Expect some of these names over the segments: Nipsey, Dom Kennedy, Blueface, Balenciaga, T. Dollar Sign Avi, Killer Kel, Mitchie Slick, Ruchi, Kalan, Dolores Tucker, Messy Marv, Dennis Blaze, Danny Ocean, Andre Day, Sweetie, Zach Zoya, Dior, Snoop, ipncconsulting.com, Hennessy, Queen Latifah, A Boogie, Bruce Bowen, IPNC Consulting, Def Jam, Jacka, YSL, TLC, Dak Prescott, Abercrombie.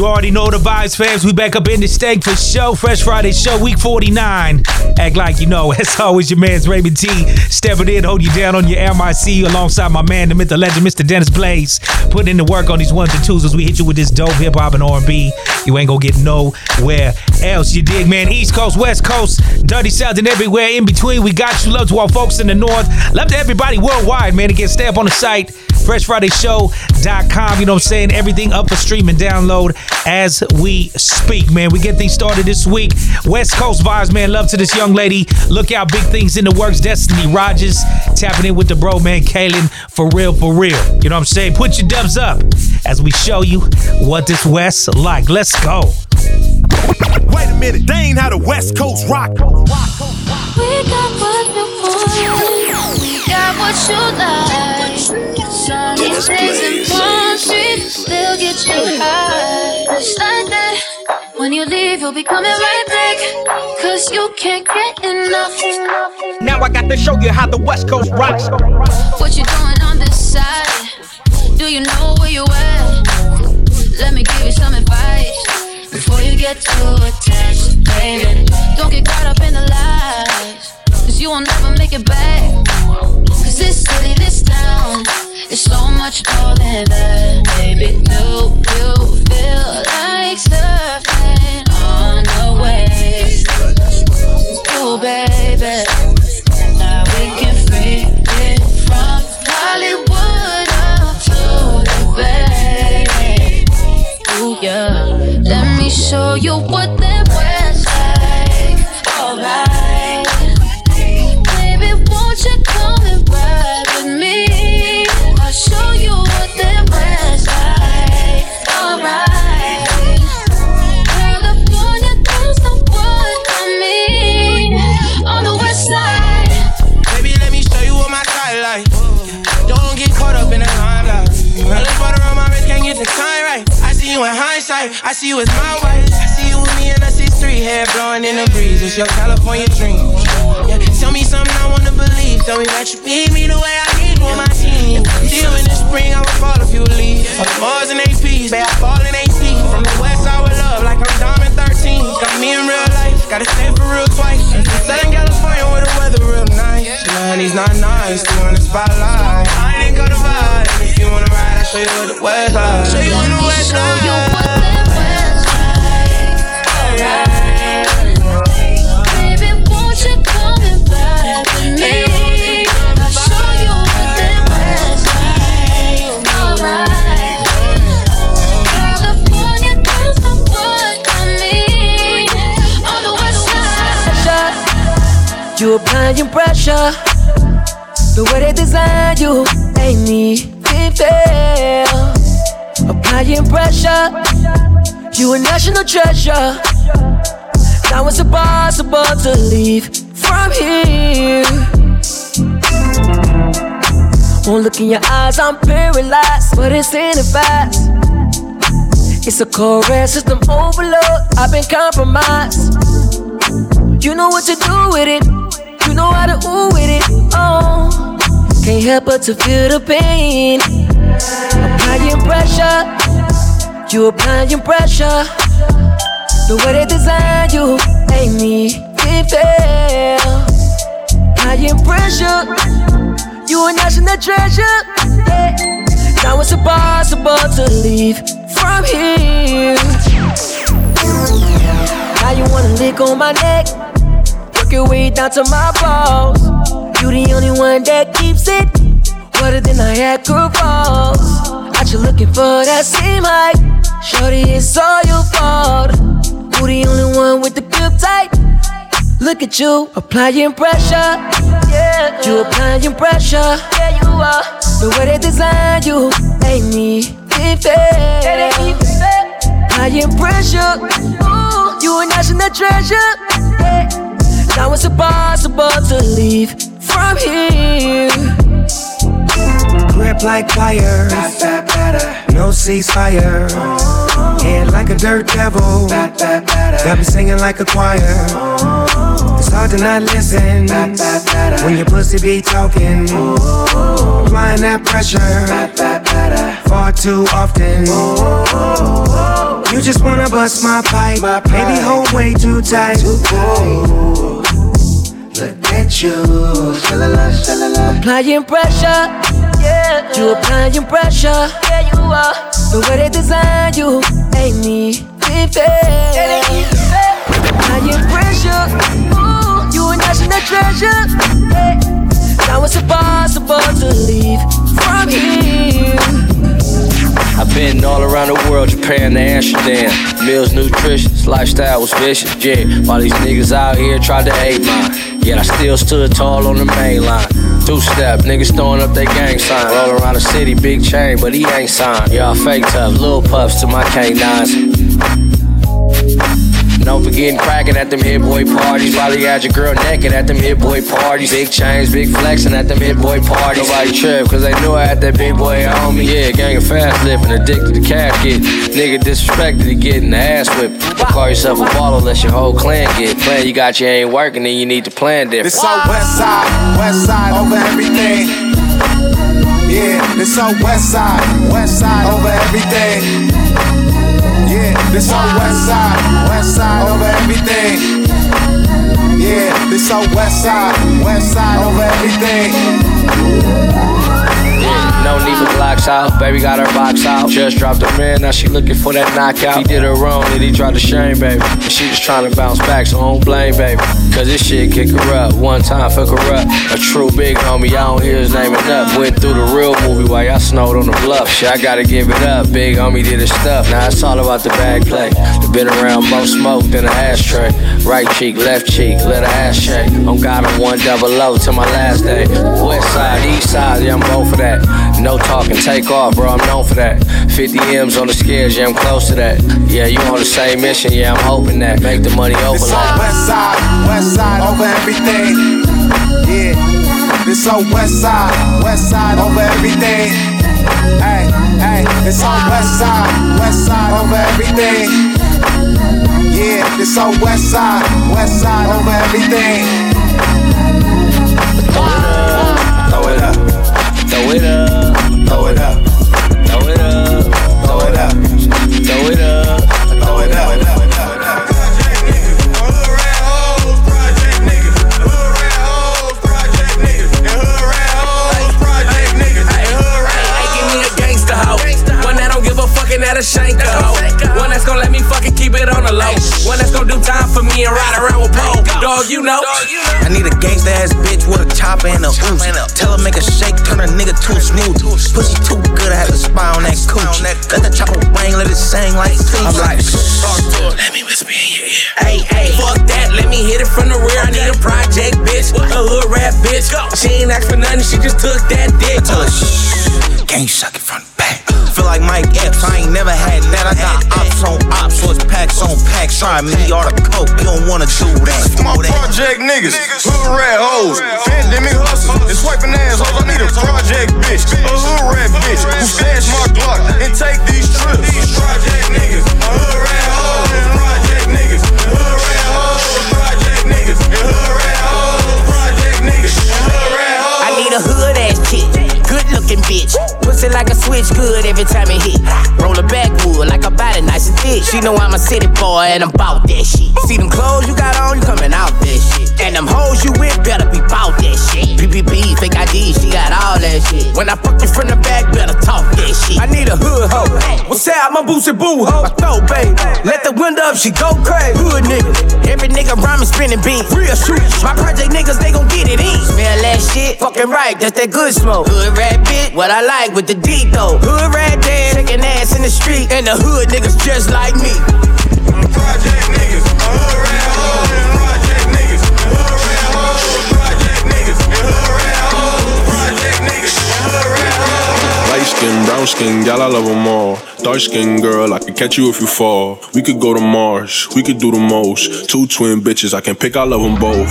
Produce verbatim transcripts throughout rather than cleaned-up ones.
You already know the vibes, fans. We back up in the steak for show. Fresh Friday Show, week forty-nine. Act like you know. As always, your man's Raymond T. Stepping in, hold you down on your M I C alongside my man, the myth, the legend, Mister Dennis Blaze. Putting in the work on these ones and twos as we hit you with this dope hip-hop and R and B. You ain't gonna get nowhere else. You dig, man? East Coast, West Coast, Dirty South, and everywhere in between. We got you. Love to our folks in the North. Love to everybody worldwide, man. Again, stay up on the site. Fresh Friday Show dot com. You know what I'm saying? Everything up for stream and download as we speak, man. We get things started this week. West Coast vibes, man. Love to this young lady. Look out, big things in the works. Destiny Rogers tapping in with the bro, man. Kalan, for real, for real. You know what I'm saying? Put your dubs up as we show you what this West like. Let's go. Wait a minute. They ain't how the West Coast rock. rock, rock, rock. We got what you want. We got what you like. Sunny days and palm trees, they'll get you high. Just like that, when you leave, you'll be coming right back, cause you can't get enough. Now I got to show you how the West Coast rocks. What you doing on this side? Do you know where you at? Let me give you some advice before you get too attached, baby. Don't get caught up in the lies, cause you won't never make it back. Cause this city, this town, it's so much more than that. Baby, do you feel like surfing on the waves? Ooh, baby, now we can free it from Hollywood up to the Bay. Ooh, yeah. Let me show you what that was like. Alright, baby, won't you come and ride with me? I'll show you what that was like. Alright, California girls don't want me on the West Side. Baby, let me show you what my side like. Don't get caught up in the limelight. I look right around my wrist, can't get the time right. I see you in hindsight, I see you as my wife. I see you with me and I see three hair blowing in the breeze. It's your California dream. Tell me something I wanna believe. Tell me that you need me the way I need with my team. See you in the spring, I would fall if you leave. I'm falls in eight P's, babe, I fall in eight C's. From the West, I would love like I'm Diamond thirteen. Got me in real life, gotta stay for real twice. Southern California where the weather real nice. Nineties not nice, you in the spotlight. I ain't gonna vibe. If you wanna ride, I'll show you what the West like. Show you what the West like. Alright. You applying pressure, the way they design you, they need to fail. Applying pressure, you a national treasure. Now it's impossible to leave from here. Won't look in your eyes, I'm paralyzed, but it's in the vibes. It's a correct system overload, I've been compromised. You know what to do with it, you know how to ooh with it, oh. Can't help but to feel the pain. Applying pressure, you applying pressure. The way they design you, they need to fail. Applying pressure, you a national treasure, yeah. Now it's impossible to leave from here. Now you wanna lick on my neck, work your way down to my balls. You the only one that keeps it wetter than Niagara Falls. Out you looking for that same height, shorty, it's all your fault. Who the only one with the grip tight? Look at you, applying pressure, yeah. You applying pressure, yeah, you are. The way they design you, they need to fail. Applying pressure, ooh, you a national treasure, yeah. Now it's impossible to leave from here. Grip like fire, no ceasefire. Head like a dirt devil, got me singing like a choir. It's hard to not listen when your pussy be talking. Applying that pressure far too often. You You just wanna bust my pipe, my pipe. Maybe hold way too tight. Too cold. Look at you, shalala, shalala. Applying pressure, yeah. You applying pressure, yeah you are. The way they design you ain't me fair. Applying pressure, ooh, you a national treasure. Yeah. Now it's impossible to leave from here. I've been all around the world, Japan to Amsterdam. Meals, nutritious, lifestyle was vicious, yeah. While these niggas out here tried to hate mine, yet I still stood tall on the main line. Two-step, niggas throwing up their gang sign. All around the city, big chain, but he ain't signed. Y'all fake tough, little puffs to my canines. Don't forget cracking at them hit boy parties. Probably had your girl naked at them hit boy parties. Big chains, big flexing at them hit boy parties. Nobody trip, cause they knew I had that big boy on me. Yeah, gang of fast living, addicted to cash getting. Nigga disrespected to getting the ass whipped. Don't call yourself a baller, let your whole clan get plan. You got your ain't working, then you need to plan different. It's so west side, west side over everything. Yeah, it's so west side, west side over everything. Yeah, this on west side, west side over everything. Yeah, this on west side, west side over everything. Yeah, no need for blocks out, baby got her box out. Just dropped a man, now she looking for that knockout. He did her wrong and he tried to shame, baby. She just trying to bounce back, so I don't blame, baby. Cause this shit kick her up, one time fuck her up. A true big homie, I don't hear his name enough. Went through the real movie while y'all snowed on the bluff. Shit, I gotta give it up, big homie did his stuff. Now it's all about the bag play. Been around more smoke than an ashtray. Right cheek, left cheek, let her ass shake. I'm got a one double O till my last day. West side, east side, yeah I'm going for that. No talking, take off, bro, I'm known for that. fifty M's on the scales, yeah I'm close to that. Yeah, you on the same mission, yeah I'm hoping that. Make the money overlap. It's all west side, west side over everything, yeah. It's all west side, west side over everything. Hey, hey, it's all west side, west side over everything. Yeah, it's all west side, west side over everything. Throw it up, throw it up, throw it up, throw it up, throw it up, throw it up, throw it up. At a shank hoe, one that's gon' let me fucking keep it on the low, one that's gon' do time for me and ride around with Poe. Dog, you know. I need a gangsta ass bitch with a chopper and a ooze. Tell her make a shake, turn a nigga too smooth. Pussy too good, I had to spy on that coochie. Let the chopper bang, let it sing like Tucci. I'm like, let me whisper in your ear. Hey, hey, fuck that, let me hit it from the rear. I need a project bitch, a hood rap bitch. She ain't ask for nothing, she just took that dick. I tell her, shh, can't suck it from the back. Feel like Mike Epps, I ain't never had that. I got ops on ops, so it's packs on packs. Try me or the coke, you don't wanna do that. My project niggas, hood rat hoes, pandemic hustlers, and swiping assholes. I need a project bitch, a hood rat bitch, who stash my Glock and take these trips. These project niggas, hood rat hoes, project niggas, hood rat hoes, project niggas, hood rat hoes, project niggas, hood rat hoes. I need a hood ass chick. Good-looking bitch, pussy like a switch, good every time it hit. Roll a backwood like a body nice and thick. She know I'm a city boy and I'm bout that shit. See them clothes you got on, you coming out that shit. And them hoes you with better be bout that shit. P P P, fake I D, she got all that shit. When I fuck you from the back, better talk that shit. I need a hood hoe, what's out my boots and boo hoe. My throat babe, let the window up, she go crazy. Hood nigga, every nigga rhyming, spinning beans. Real shooters, my project niggas, they gon' get it in. Smell that shit, fucking right, that's that good smoke. Hood rat bitch, what I like with the D though. Hood rat dad, shaking ass in the street, and the hood niggas just like me. Project niggas, hood rat hoes, project niggas, hood rat hoes, project niggas, hood rat hoes, project niggas, hood rat hoes. Light skin, brown skin, y'all I love them all. Dark skin girl, I can catch you if you fall. We could go to Mars, we could do the most. Two twin bitches, I can pick, I love them both.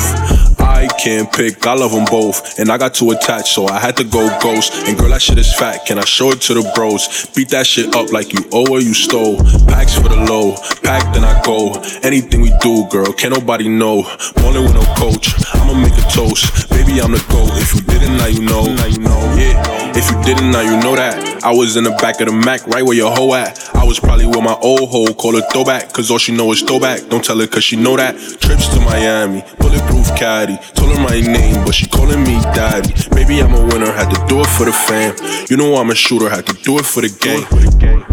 I Can't pick, I love them both. And I got too attached, so I had to go ghost. And girl, that shit is fat, can I show it to the bros? Beat that shit up like you owe or you stole. Packs for the low, pack then I go. Anything we do, girl, can't nobody know. Ballin' with no coach, I'ma make a toast. Baby, I'm the GOAT, if you didn't, now you know. Yeah, if you didn't, now you know that. I was in the back of the Mac, right where your hoe at. I was probably with my old hoe, call her throwback. Cause all she know is throwback, don't tell her cause she know that. Trips to Miami, bulletproof caddy. Told her my name, but she calling me daddy. Baby, I'm a winner, had to do it for the fam. You know I'm a shooter, had to do it for the game.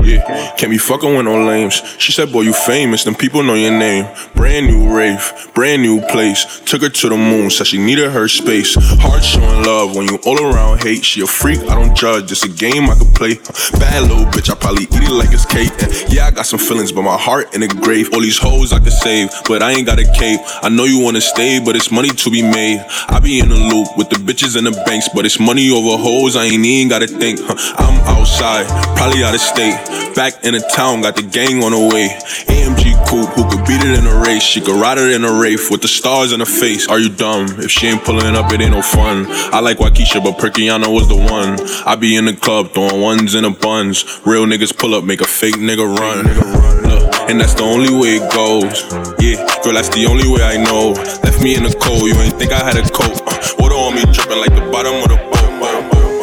Yeah, can't be fucking with no lames. She said, boy, you famous, them people know your name. Brand new rave, brand new place. Took her to the moon, said she needed her space. Hard showing love when you all around hate. She a freak, I don't judge, it's a game I could play. Bad little bitch, I probably eat it like it's cake. And yeah, I got some feelings, but my heart in the grave. All these hoes I could save, but I ain't got a cape. I know you wanna stay, but it's money to be made. I be in the loop with the bitches and the banks, but it's money over hoes, I ain't even gotta think. I'm outside, probably out of state. Back in the town, got the gang on the way. A M G coupe, who could beat it in a race? She could ride it in a rafe with the stars in her face. Are you dumb? If she ain't pulling up, it ain't no fun. I like Waukesha, but Perkiana was the one. I be in the club, throwing ones in the buns. Real niggas pull up, make a fake nigga run. And that's the only way it goes. Yeah, girl, that's the only way I know. Left me in the cold, you ain't think I had a coat. Water on me dripping like the bottom of the boat.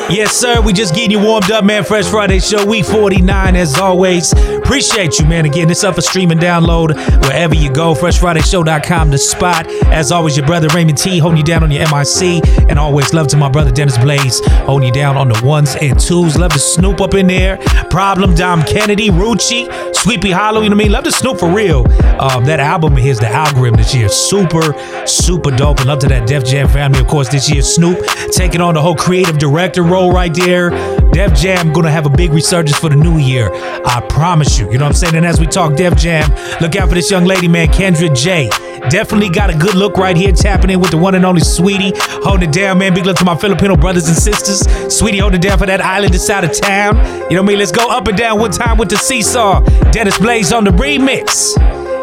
Yes, sir. We just getting you warmed up, man. Fresh Friday Show, week forty-nine, as always. Appreciate you, man. Again, it's up for stream and download wherever you go. Fresh Friday Show dot com, the spot. As always, your brother Raymond T holding you down on your M I C. And always love to my brother Dennis Blaze holding you down on the ones and twos. Love to Snoop up in there. Problem, Dom Kennedy, Ruchi, Sweepy Hollow. You know what I mean? Love to Snoop for real. Um, that album of his, The Algorithm, this year. Super, super dope. And love to that Def Jam family, of course, this year. Snoop taking on the whole creative director role right there. Def Jam gonna have a big resurgence for the new year, I promise you. You know what I'm saying? And as we talk Def Jam, look out for this young lady, man, Kendra J. Definitely got a good look right here, tapping in with the one and only Sweetie, holding it down, man. Big love to my Filipino brothers and sisters. Sweetie holding it down for that island inside of town. You know what I mean? Let's go up and down one time with the seesaw. Dennis Blaze on the remix.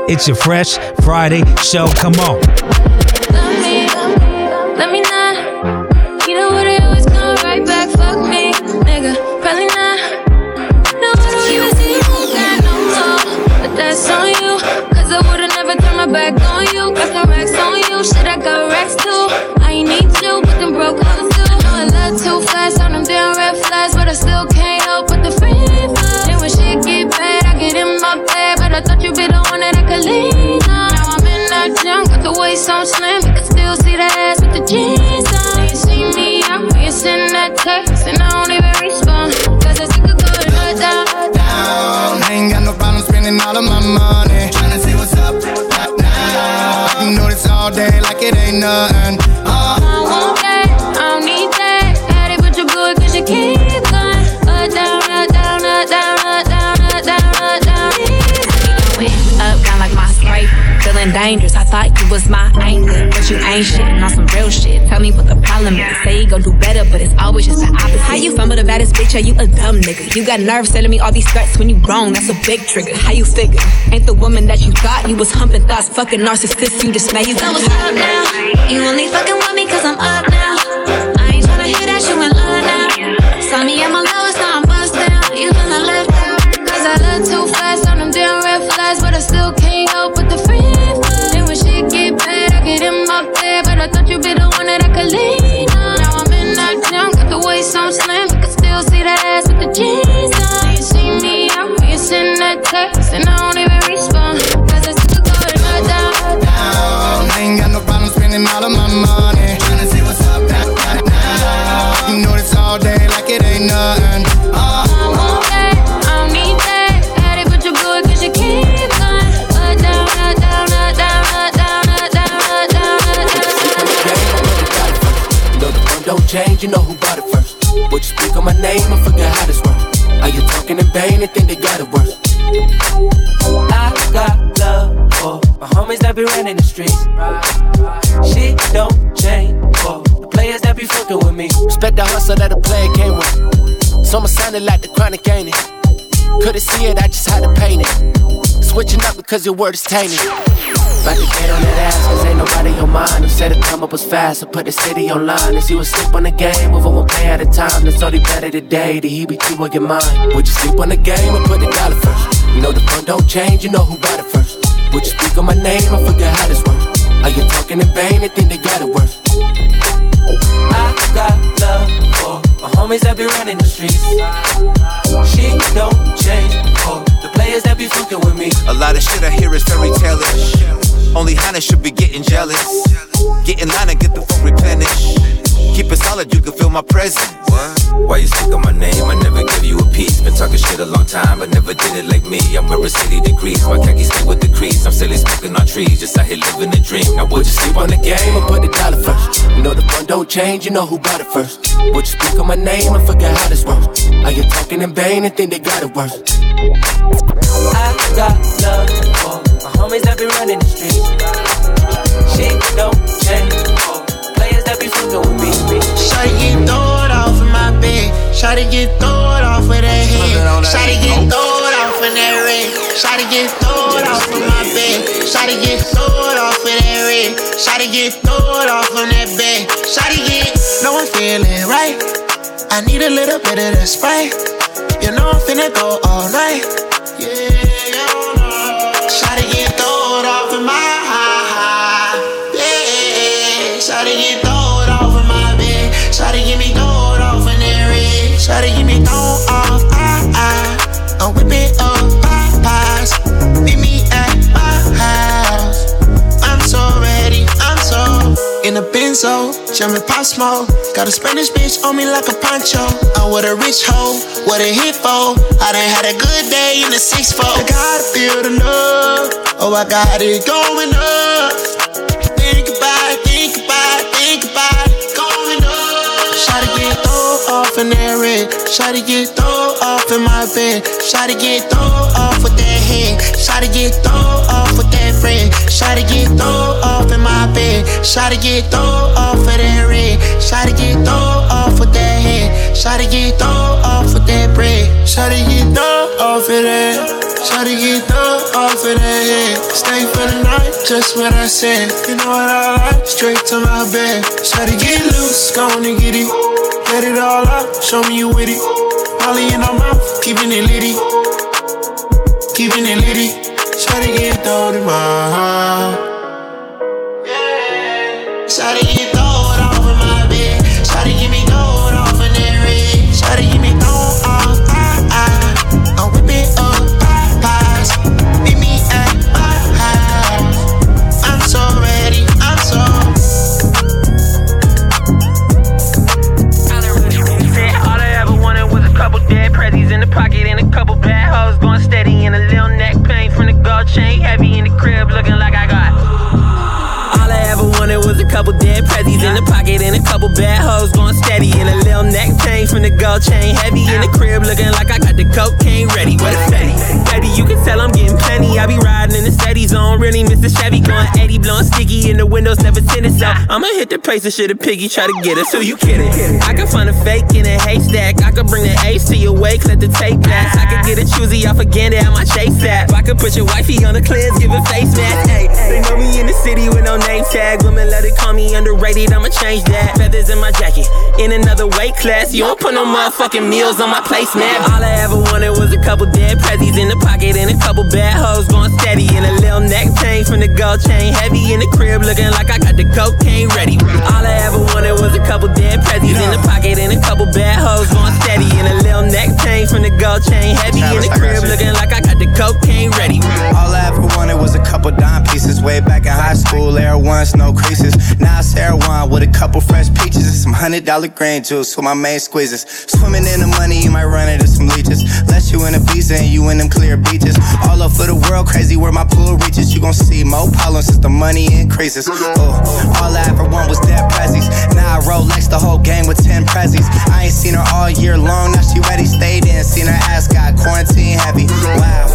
It's your Fresh Friday Show. Come on. Let me, let me not. You know what it was. Right back, fuck me, nigga, probably not. No, I don't even see you got no more. But that's on you, cause I would've never turned my back on you. Got some racks on you, shit, I got racks too. I ain't need you, but them broke hoes do. I love too fast on them damn red flags, but I still can't help but the feeling. And when shit get bad, I get in my bed, but I thought you'd be the one that I could lean on. Now I'm in that gym, got the waist on slim, but I can still see the ass with the jeans on. You see me? You send that text and I don't even respond. Cause I think I go down, down. I ain't got no problem spending all of my money. Tryna see what's up now. I can do this all day like it ain't nothing. Oh, I want that, I don't need that. Had it with your boy cause you keep going down, down, down, down, down, down, down, down. You went up, down like my scrape. Feeling dangerous, I thought you was my anchor. But you ain't shit, not some real shit. Tell me what the problem is. Say you gon' do better, but it's always just the opposite. How you fumble the baddest bitch, are you a dumb nigga? You got nerves telling me all these threats when you wrong, that's a big trigger. How you figure? Ain't the woman that you thought you was humping thoughts, fucking narcissist, you just made you know what's up now. You only fucking want me cause I'm up now. I ain't tryna hear that you in love now. Saw me at my lowest, now I'm bust down. You done I left out, cause I look too fast on them damn red flags, but I still can't help but the friend. In my bed, but I thought you'd be the one that I could lean on. Now I'm in that gym, got the waist on slim, but can still see that ass with the jeans on. You see me out, you send that text, and I don't even respond. Cause I still go to my down, down. I ain't got no problem spending all of my money. Tryna see what's up now, now. You know this all day like it ain't nothing. Oh. Change, you know who bought it first. But you speak on my name, I forget how this works. Are you talking in vain and think they got it worse? I got love for my homies that be running the streets. She don't change for the players that be fucking with me. Respect the hustle that the player came with. So I'ma sound it like the chronic, ain't it? Couldn't see it, I just had to paint it. Switching up because your word is tainted. About to get on that ass, cause ain't nobody on mine. Who said the come up was fast, so put the city online. As you asleep on the game, moving one play at a time. That's only better today, the he be two on your mind. Would you sleep on the game or put the dollar first? You know the phone don't change, you know who bought it first. Would you speak on my name, I forget how this works. Are you talking in vain, they think they got it worse. I got love for my homies that be running the streets. She don't change for the players that be fucking with me. A lot of shit I hear is fairy tale-ish. Only Hannah should be getting jealous. Get in line and get the fuck replenished. Keep it solid, you can feel my presence. Why you stick on my name? I never give you a piece. Been talking shit a long time, but never did it like me. I'm wearing city degrees, my khakis stay with the crease. I'm silly smoking on trees, just out here living the dream. Now would you sleep on the game or put the dollar first? You know the phone don't change, you know who bought it first. Would you speak on my name? I forgot how this works. Are you talking in vain and think they got it worse? I got love for my homies that be running the streets. She don't change for players that be fucking with me. Shawty get thrown off in my bed. Shawty get thrown off with that head. Shawty get thrown off in that red. Shawty get thrown off in my bed. Shawty get thrown off with that red. Shawty get thrown off on that bed. Shawty get. No, I'm feeling right. I need a little bit of that Sprite. You know I'm finna go all night. Yeah. Shawty give me thrown off, ah, ah. I'm whipping up Popeyes. Meet me at my house. I'm so ready, I'm so in a benzo, jumping pop smoke. Got a Spanish bitch on me like a poncho. I'm with a rich hoe, what a hit for. I done had a good day in the six four. I gotta feel the love, oh I got it going up. Think about it, think about it, think about it, going up. Shawty get thrown off in that red. Shawty get thrown off in my bed. Shawty get thrown off with that head. Shawty get thrown off with that friend. Shawty get thrown off in my bed. Shawty get thrown off with that red. Shawty get thrown off with that head. Shawty get thrown off with that bread. Shawty get thrown off with that. Shawty get thrown off with that head. Stay for the night, just what I said. You know what I like, straight to my bed. Shawty get loose, gone and get it. Let it all out, show me you with it. Molly in her mouth, keeping it litty. Keeping it litty. Shawty get thrown in my heart. Shawty get thrown off in my bed. Shawty get me thrown off in that red. Shawty get me thrown off, ah, ah. I'm whipping up Popeyes. Meet me at my house. I'm so ready, I'm so in the pocket and a couple bad hoes going steady and a little neck pain from the gold chain heavy in the crib looking like I got. All I ever wanted was a couple dead prezzies in the pocket and a couple bad hoes going steady and a little neck pain from the gold chain heavy in the crib looking like I got the cocaine ready. What a steady, steady, you can tell I'm getting plenty. I be riding in the steady zone, really miss the Chevy going eighty, blowing sticky in the windows, never send us up. I'ma hit the place and shit a piggy try to get us. Who you kidding? I can find a fake in a haystack. I can bring the ace to your wake, let the tape pass. I can get a choosy off again, that I might chase that. I can put your wifey on the cleanse, give a face mask. Hey, they know me in the city with no name tag. Women let it call me underrated, I'ma change that. Feathers in my jacket, in another weight class. You don't put no motherfucking meals on my place, man. All I ever wanted was a couple dead prezzies in the pocket and a couple bad hoes going steady and a little neck pain from the gold chain heavy in the crib looking like I got the cocaine ready. All I ever wanted was a couple dead prezzies in the pocket and a couple bad hoes going steady and a little neck pain from the gold chain heavy in the crib looking like I got the cocaine ready. All I ever wanted was a couple dime pieces way back in high school. Air ones, no creases. Now it's air one with a couple fresh peaches and some hundred dollar grain juice with my main squeezes. Swimming in the money, you might run into some leeches. Less you in a pizza and you in them clear beaches. All over the world, crazy where my pool reaches. You gon' see more pollen since the money increases. Oh, all I ever want was dead prezzies. Now I Rolex the whole game with ten prezzies. I ain't seen her all year long, now she ready. Stayed in, seen her ass got quarantine heavy. Wow,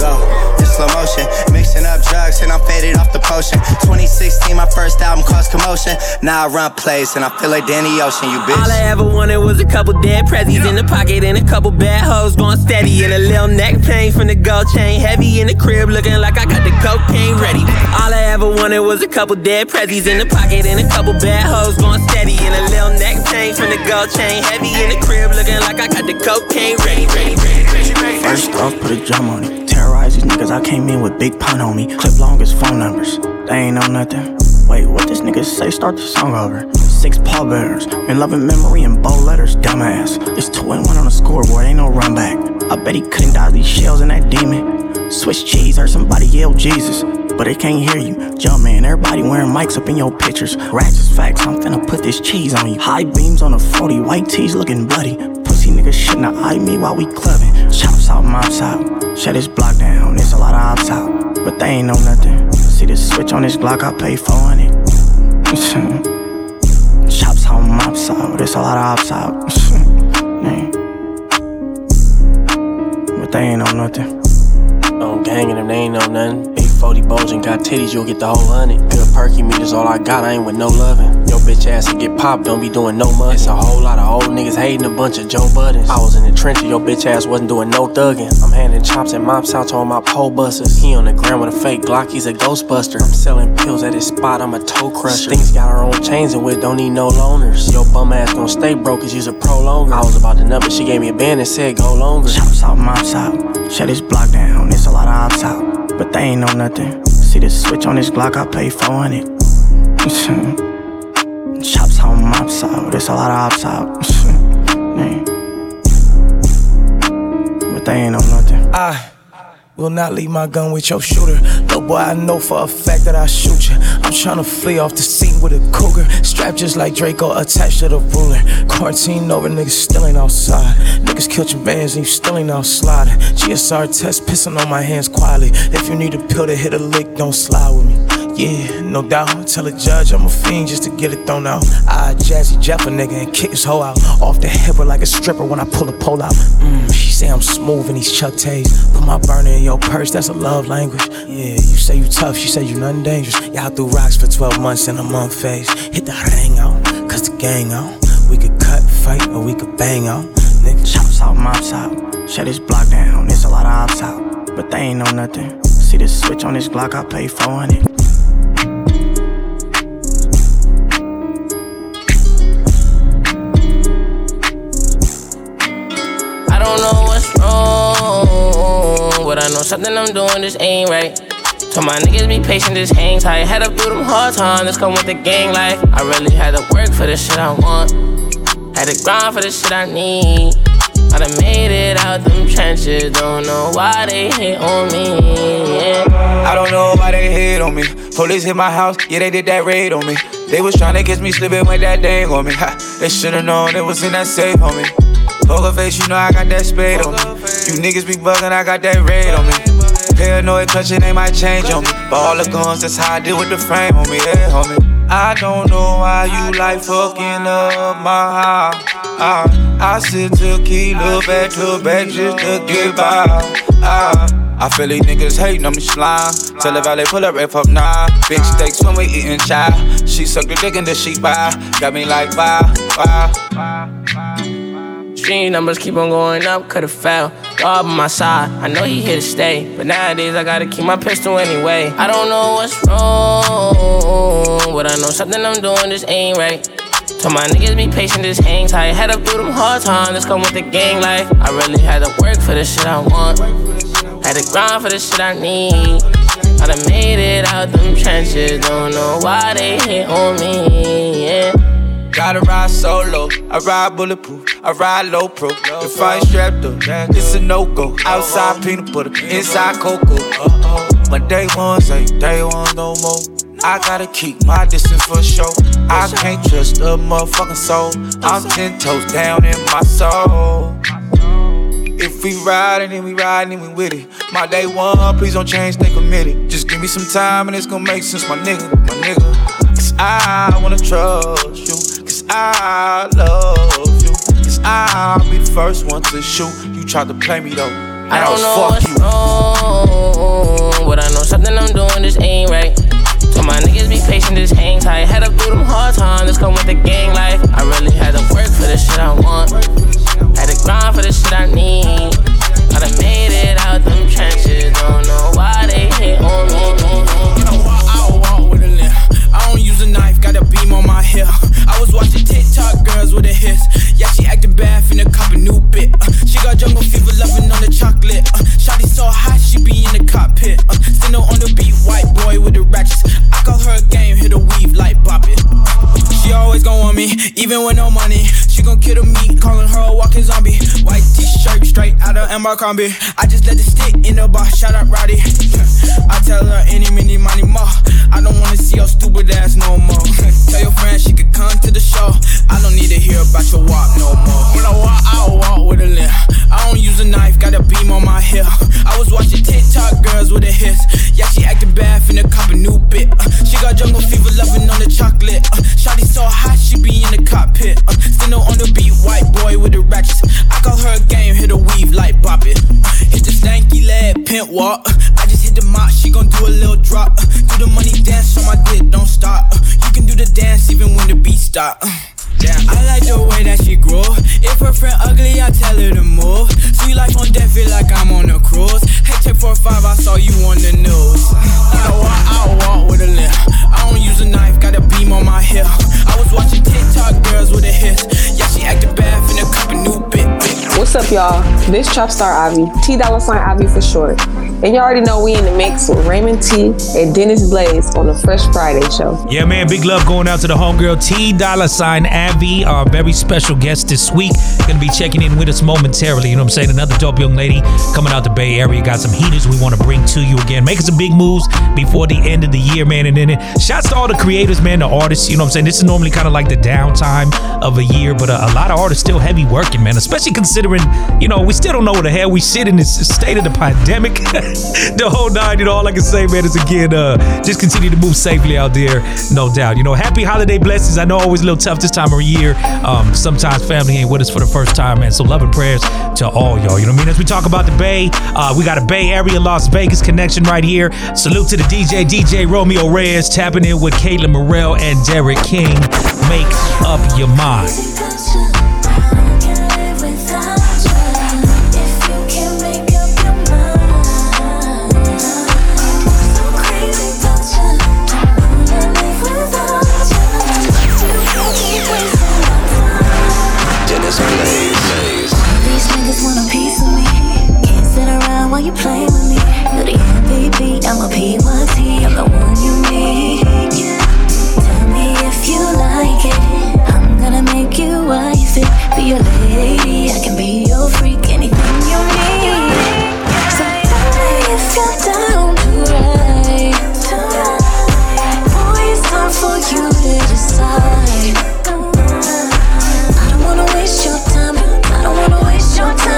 go in slow motion, mixing up drugs and I'm faded off the potion. twenty-six sixteen, my first album caused commotion. Now I run plays and I feel like Danny Ocean, you bitch. All I ever wanted was a couple dead prezzies in the pocket and a couple bad hoes going steady. And a little neck pain from the gold chain. Heavy in the crib looking like I got the cocaine ready. All I ever wanted was a couple dead prezzies in the pocket and a couple bad hoes going steady. And a little neck pain from the gold chain. Heavy in the crib looking like I got the cocaine ready. ready, ready, ready, ready. First off, put a drum on it. Terrorize these niggas, I came in with big pun on me. Clip long as phone numbers, they ain't know nothing. Wait, what this nigga say? Start the song over. Six pallbearers, in love and memory and bold letters, dumbass. It's two and one on the scoreboard, ain't no run back. I bet he couldn't dodge these shells in that demon. Swiss cheese, heard somebody yell Jesus, but they can't hear you. Jump man, everybody wearing mics up in your pictures. Ratchet facts, I'm finna put this cheese on you. High beams on a forty, white tees looking bloody. Pussy niggas shouldn't eye me while we clubbing. Chops out, mops out, shut this block down. There's a lot of ops out, but they ain't know nothing. See this switch on this Glock, I pay four hundred. Chops out, mops out, there's a lot of ops out. But they ain't know nothing. Don't gang in them, they ain't know nothing. Big forty bulge and got titties, you'll get the whole hundred. Good perky meat is all I got, I ain't with no lovin'. Your bitch ass will get popped, don't be doing no much. It's a whole lot of old niggas hating a bunch of Joe Buttons. I was in the trenches, your bitch ass wasn't doing no thuggin'. I'm handing chops and mops out to all my pole busters. He on the ground with a fake Glock, he's a ghostbuster. I'm selling pills at his spot, I'm a toe crusher. Things got her own chains and with don't need no loners. Your bum ass gon' stay broke cause you's a prolonger. I was about to nut, but she gave me a band and said go longer. Chops out, mops out, shut this block down. It's a lot of ops out, but they ain't know nothing. See this switch on this Glock, I pay four hundred. Chops out, mops out, it's a lot of ops out. But they ain't know nothing. I will not leave my gun with your shooter. Though boy, I know for a fact that I shoot you. I'm tryna flee off the scene with a cougar. Strapped just like Draco, attached to the ruler. Quarantine over, niggas still ain't outside. Niggas killed your bands and you still ain't out sliding. G S R test, pissing on my hands quietly. If you need a pill to hit a lick, don't slide with me. Yeah, no doubt. Tell a judge I'm a fiend just to get it thrown out. I jazzy jap a nigga and kick his hoe out. Off the hipper like a stripper when I pull a pole out. Mm, she say I'm smooth in these Chuck Tays. Put my burner in your purse, that's a love language. Yeah, you say you tough, she say you nothing dangerous. Y'all threw rocks for twelve months in a month phase. Hit the hang out, cause the gang on. We could cut, fight, or we could bang on. Nigga, chops out, mops out. Shut this block down, there's a lot of ops out. But they ain't know nothing. See this switch on this Glock, I pay four hundred. I don't know what's wrong, but I know something I'm doing just ain't right. So my niggas be patient, just hang tight. Had to do them hard times, this come with the gang life. I really had to work for the shit I want. Had to grind for the shit I need. I done made it out them trenches. Don't know why they hit on me, yeah. I don't know why they hit on me. Police hit my house, yeah, they did that raid on me. They was tryna catch me slipping with that dang on me. Ha, they should've known they was in that safe on me. Poker face, you know I got that spade on me. You niggas be buggin', I got that raid on me. Paranoid clutching, they might change on me. But all the guns, that's how I deal with the frame on me, yeah, homie. I don't know why you like fucking up my heart. I, I sit tequila back to back just to get by. I, I feel these niggas hatin' on me slime. Tell if I they pull up, rap up nine. Big steaks when we eatin' child. She suck the dick and then she buy. Got me like bye, bye. Stream numbers keep on going up, could've fell. God on my side, I know he here to stay. But nowadays I gotta keep my pistol anyway. I don't know what's wrong, but I know something I'm doing just ain't right. So my niggas be patient, just hang tight. Had to do them hard times, this come with the gang life. I really had to work for the shit I want. Had to grind for the shit I need. I done made it out them trenches, don't know why they hit on me, yeah. Gotta ride solo, I ride bulletproof, I ride low pro. The fire strapped up, it's a no-go. Outside peanut butter, inside cocoa. My day ones ain't day one no more. I gotta keep my distance for sure. I can't trust a motherfucking soul. I'm ten toes down in my soul. If we riding, then we riding, then we with it. My day one, please don't change, stay committed. Just give me some time and it's gonna make sense, my nigga, my nigga. Cause I wanna trust you. I love you. Cause I'll be the first one to shoot. You tried to play me though. I don't know what's wrong, but I know something I'm doing just ain't right. So my niggas be patient. even with no money. She gon' kill the meat, calling her a walking zombie. White t-shirt, straight out of Abercrombie. I just let the stick in the bar, shout out Roddy. I tell her any, mini, money, more. I don't wanna see your stupid ass no more. Tell your friend she could come to the show. I don't need to hear about your walk no more. When I walk, I'll walk with a limp. I don't use a knife, got a beam on my hip. I was watching TikTok girls with a hiss. Yeah, she acted bad, finna cop a new bit. Uh, she got jungle fever, loving on the chocolate. Uh, Shawty so hot, she be in the cockpit. Uh, Still on the beat, white boy with the ratchets. I call her a game, hit a weave like bop it. Uh, hit the stanky leg, pimp walk. Uh, I just hit the mop, she gon' do a little drop. Uh, do the money dance on my dick, don't stop. Uh, you can do the dance even when the beat stop. Uh, Damn. I like the way that she grow. If her friend ugly, I tell her to move. Sweet life on death, feel like I'm on a cruise. Hey, check four five, I saw you on the news. I walk, I walk with a limp. I don't use a knife, got a beam on my hip. I was watching TikTok girls with a hiss. Yeah, she acted bad, finna cop a new bit. What's up, y'all? This Trap Star Avi, T. Dollar Sign Avi for short. And you already know we in the mix with Raymond T and Dennis Blaze on the Fresh Friday Show. Yeah, man, big love going out to the homegirl T. Dollar Sign Avi, our very special guest this week. Gonna be checking in with us momentarily. You know what I'm saying? Another dope young lady coming out the Bay Area. Got some heaters we want to bring to you again. Making some big moves before the end of the year, man. And then it, shouts to all the creators, man, the artists. You know what I'm saying? This is normally kind of like the downtime of a year, but a, a lot of artists still heavy working, man. Especially considering, you know, we still don't know where the hell we sit in this state of the pandemic. The whole nine, you know, all I can say, man, is again, uh, just continue to move safely out there, no doubt. You know, happy holiday blessings. I know always a little tough this time of year. Um, sometimes family ain't with us for the first time, man. So love and prayers to all y'all. You know what I mean? As we talk about the Bay, uh, we got a Bay Area, Las Vegas connection right here. Salute to the D J, D J Romeo Reyes, tapping in with Caitlin Morrell and Derek King. Make up your mind. You play with me, you're the M V P, I'm a P Y T, I'm the one you need. Tell me if you like it, I'm gonna make you wife it. Be your lady, I can be your freak, anything you need. So tell me if you're down to ride. Boy, it's time for you to decide. I don't wanna waste your time, I don't wanna waste your time.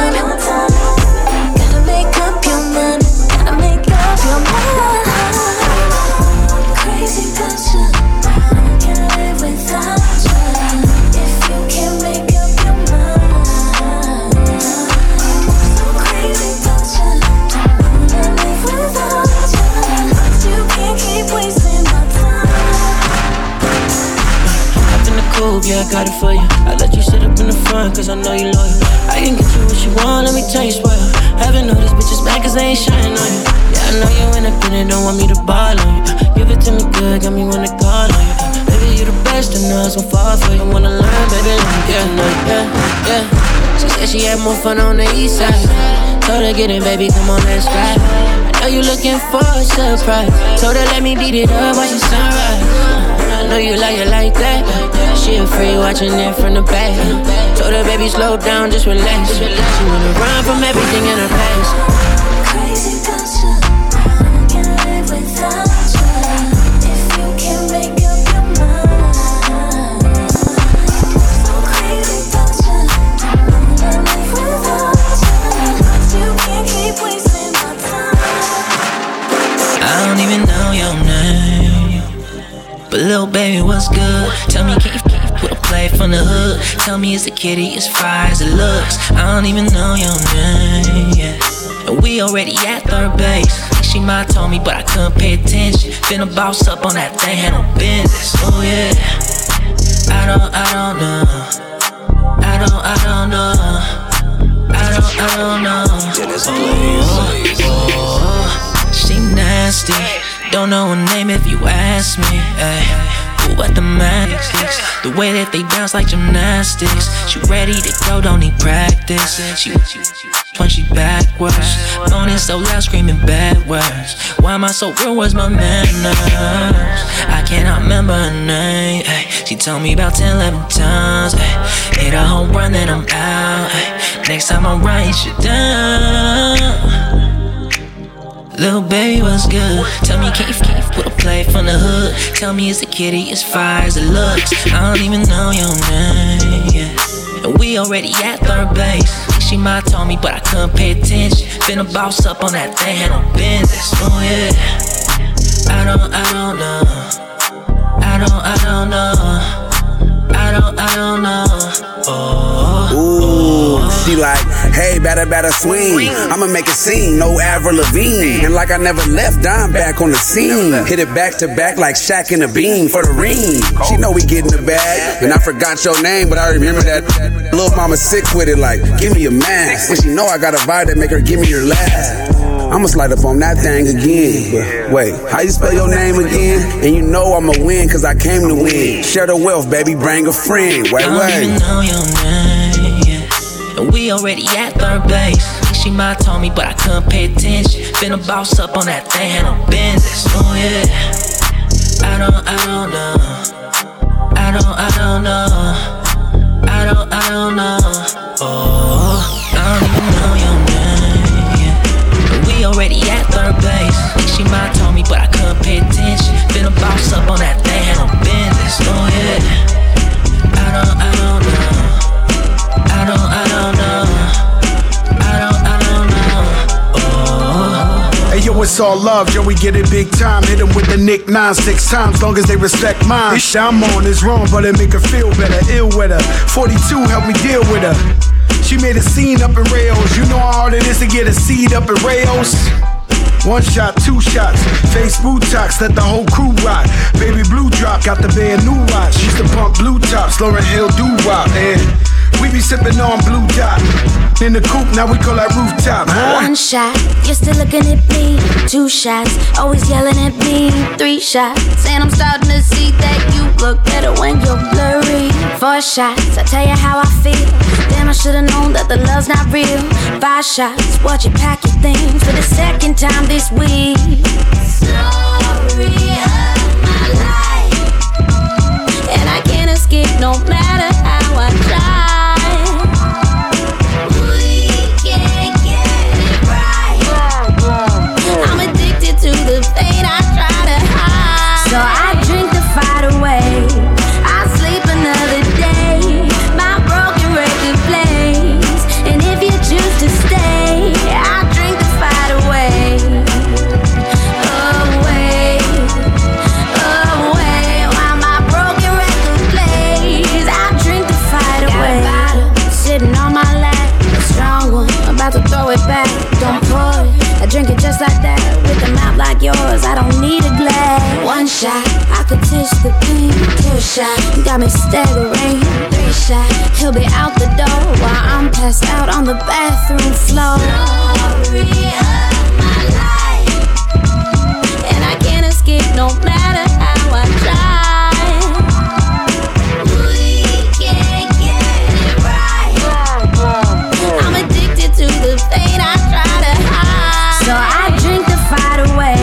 Yeah, I got it for you. I let you sit up in the front, cause I know you loyal. I can get you what you want, let me tell you, spoil. Haven't noticed bitches back, cause they ain't shining on you. Yeah, I know you independent, don't want me to ball on you. Give it to me good, got me wanna call on you. Baby, you the best, I know I was gonna fall for you. I wanna learn, baby, like, yeah, no, yeah, yeah. She said she had more fun on the east side. Told her, get it, baby, come on, let's ride. I know you looking for a surprise. Told her, let me beat it up, watch the sunrise. I know you like it like that. She a free watching it from the back. Told her baby slow down, just relax. She wanna run from everything in her past. Crazy culture, I can't live without you. If you can make up your mind. So crazy culture, I can't live without you. But you can't keep wasting my time. I don't even know your name. But little baby, what's good? Tell me, can you, can you put a play from the hood? Tell me, is it kitty, is fry, as it looks? I don't even know your name, yeah. And we already at third base. She might told me, but I couldn't pay attention. Finna boss up on that thing, had no business, oh yeah. I don't, I don't know. I don't, I don't know. I don't, I don't know. Oh, oh, she nasty. Don't know her name if you ask me, ayy. Who at the matches? The way that they dance like gymnastics. She ready to go, don't need practice. She, when she backwards. Moaning so loud, screaming bad words. Why am I my soul, where was my manners? I cannot remember her name, ay. She told me about ten, eleven times, ay. Hit a home run, then I'm out, ay. Next time I'm writing shit down. Lil' baby, what's good? Tell me, can you f- with a play from the hood? Tell me, is it kitty as far as it looks? I don't even know your name, yeah. And we already at third base. She might told me, but I couldn't pay attention. Finna boss up on that thing, had no business. Oh yeah. I don't, I don't know. I don't, I don't know. I don't, I don't know. Oh. Ooh, oh. She like, hey, better, better swing. I'ma make a scene, no Avril Lavigne. And like I never left, I'm back on the scene. Hit it back to back like Shaq and a beam for the ring. She know we getting the bag. And I forgot your name, but I remember that. Lil' mama sick with it, like, give me a mask. But she know I got a vibe that make her give me her last. I'ma slide up on that thing again. But wait, how you spell your name again? And you know I'ma win, cause I came to win. Share the wealth, baby, bring a friend. Wait, wait. And we already at third base. She might told me, but I couldn't pay attention. Finna boss up on that thing, had no business. Oh yeah. I don't, I don't know. I don't, I don't know. I don't, I don't know. Oh, I don't even know your name. Yeah. And we already at third base. She might told me, but I couldn't pay attention. Finna boss up on that thing, had no business. Oh yeah. I don't, I don't know. I don't, I don't know. I don't, I don't know. Oh. Hey, yo, it's all love. Yo, we get it big time. Hit them with the Nick nine, six times. Long as they respect mine. This shit I'm on is wrong, but it make her feel better. Ill with her. forty-two, help me deal with her. She made a scene up in Rails. You know how hard it is to get a seed up in Rails. One shot, two shots, face Botox, let the whole crew rock. Baby blue drop, got the band new watch. Used to pump blue tops, Lauren Hill doo-wop, and we be sippin' on blue dot. In the coupe, now we call that rooftop. Huh? One shot, you're still looking at me. Two shots, always yelling at me. Three shots, and I'm starting to see that you look better when you're blurry. Four shots, I tell you how I feel. Damn, I should've known that the love's not real. Five shots, watch you pack your things for the second time this week. Story of my life, and I can't escape no matter how I try. So I drink the fight away, I sleep another day, my broken record plays, and if you choose to stay, I drink the fight away, away, away, while my broken record plays, I drink the fight away. Got a bottle sitting on my lap, a strong one, about to throw it back, don't pour it, I drink it just like that, with a mouth like yours, I don't need a glass. One shot, I could taste the pain. Two shot, you got me staggering. Three shot, he'll be out the door while I'm passed out on the bathroom floor. Story of my life, and I can't escape no matter how I try. We can't get it right. I'm addicted to the pain I try to hide. So I drink the fight away.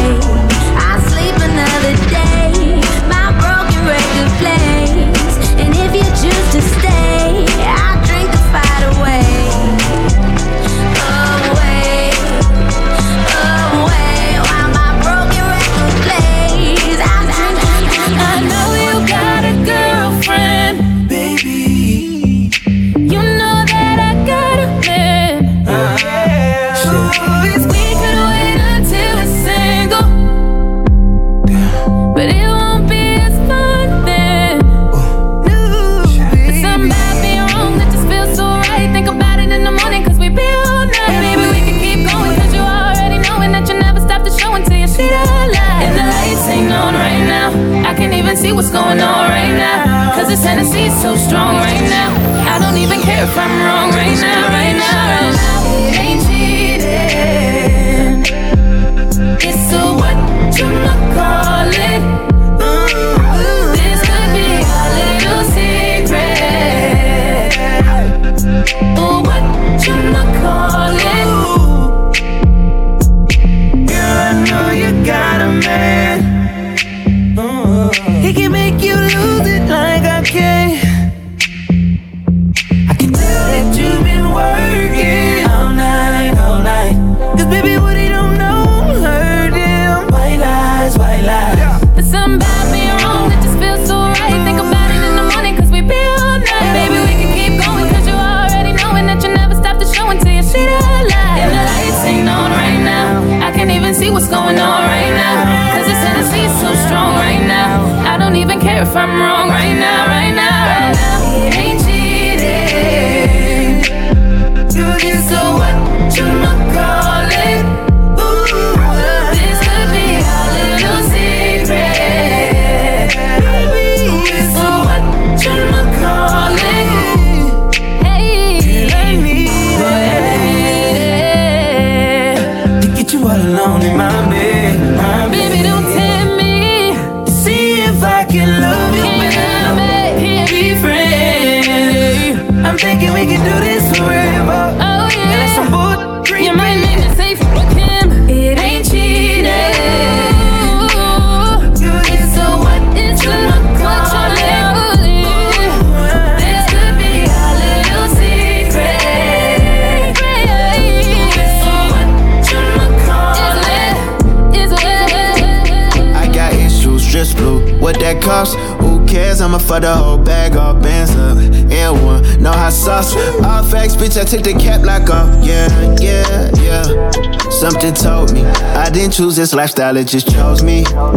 See what's going on right now, cause this Tennessee's so strong right now. I don't even care if I'm wrong right now, right now, right now. It ain't cheating, it's a what you call it. Ooh, this could be a little secret. Ooh, what you call it. Girl, I know you gotta going on right now, cause this energy is so strong right now. I don't even care if I'm wrong right now, right now, right now. It ain't cheating, you did so what you not call it. Ooh, this could be our little secret. You did so what you not call it. All alone in my bed, my baby, bed. Don't tempt me. See if I can love you better. Can't be friends. I'm thinking we can do this forever. Oh yeah, that's some bull dreaming. You might need to say fuck him. It ain't cheating. You did so what? It's a look. What that cost? Who cares? I'ma fuck the whole bag all bands up and one, no hot sauce. All facts, bitch, I took the cap like off. Yeah, yeah, yeah. Something told me I didn't choose this lifestyle, it just chose me. Yeah,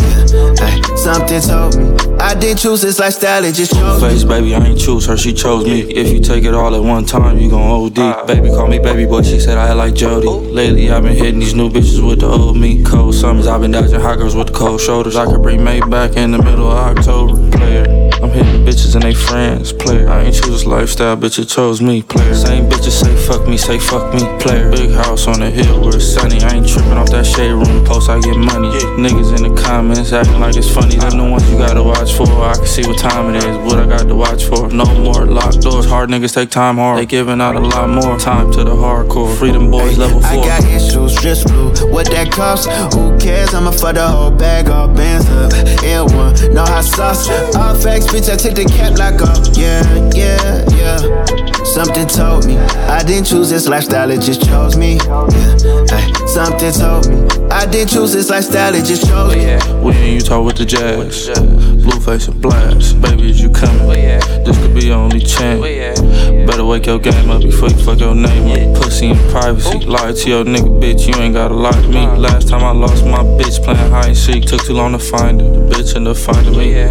ay, something told me I didn't choose this lifestyle, it just chose me. Face, baby, I ain't choose her, she chose me. If you take it all at one time, you gon' O D. Baby, call me baby boy, she said I like Jody. Lately, I've been hitting these new bitches with the old me. Cold summers, I've been dodging hot girls with the cold shoulders. I could bring May back in the middle of October, player. I'm hitting bitches and they friends, player. I ain't choose this lifestyle, bitch, it chose me, player. Same bitches say fuck me, say fuck me, player. Big house on the hill where it's sunny. I ain't tripping off that shade room post, I get money. Niggas in the comments acting like it's funny. Them the ones you gotta watch for. I can see what time it is, what I got to watch for. No more locked doors, hard niggas take time hard. They giving out a lot more time to the hardcore. Freedom boys level four. I got issues, dress blue, what that cost? Who cares? I'ma fuck the whole bag, all bands up. And one, no hot sauce. All facts, bitch, I take the cap like off. Yeah, yeah, yeah. Something told me I didn't choose this lifestyle, it just chose me. Yeah, ay, something told me I didn't choose this lifestyle, it just chose me. Yeah, we in Utah with the jazz, Blueface and blast. Baby, is you coming? This could be your only chance. Better wake your game up before you fuck your name up. Pussy in privacy, lie to your nigga, bitch. You ain't gotta lie to me. Last time I lost my bitch playing hide and seek, took too long to find her. The bitch ended up finding me.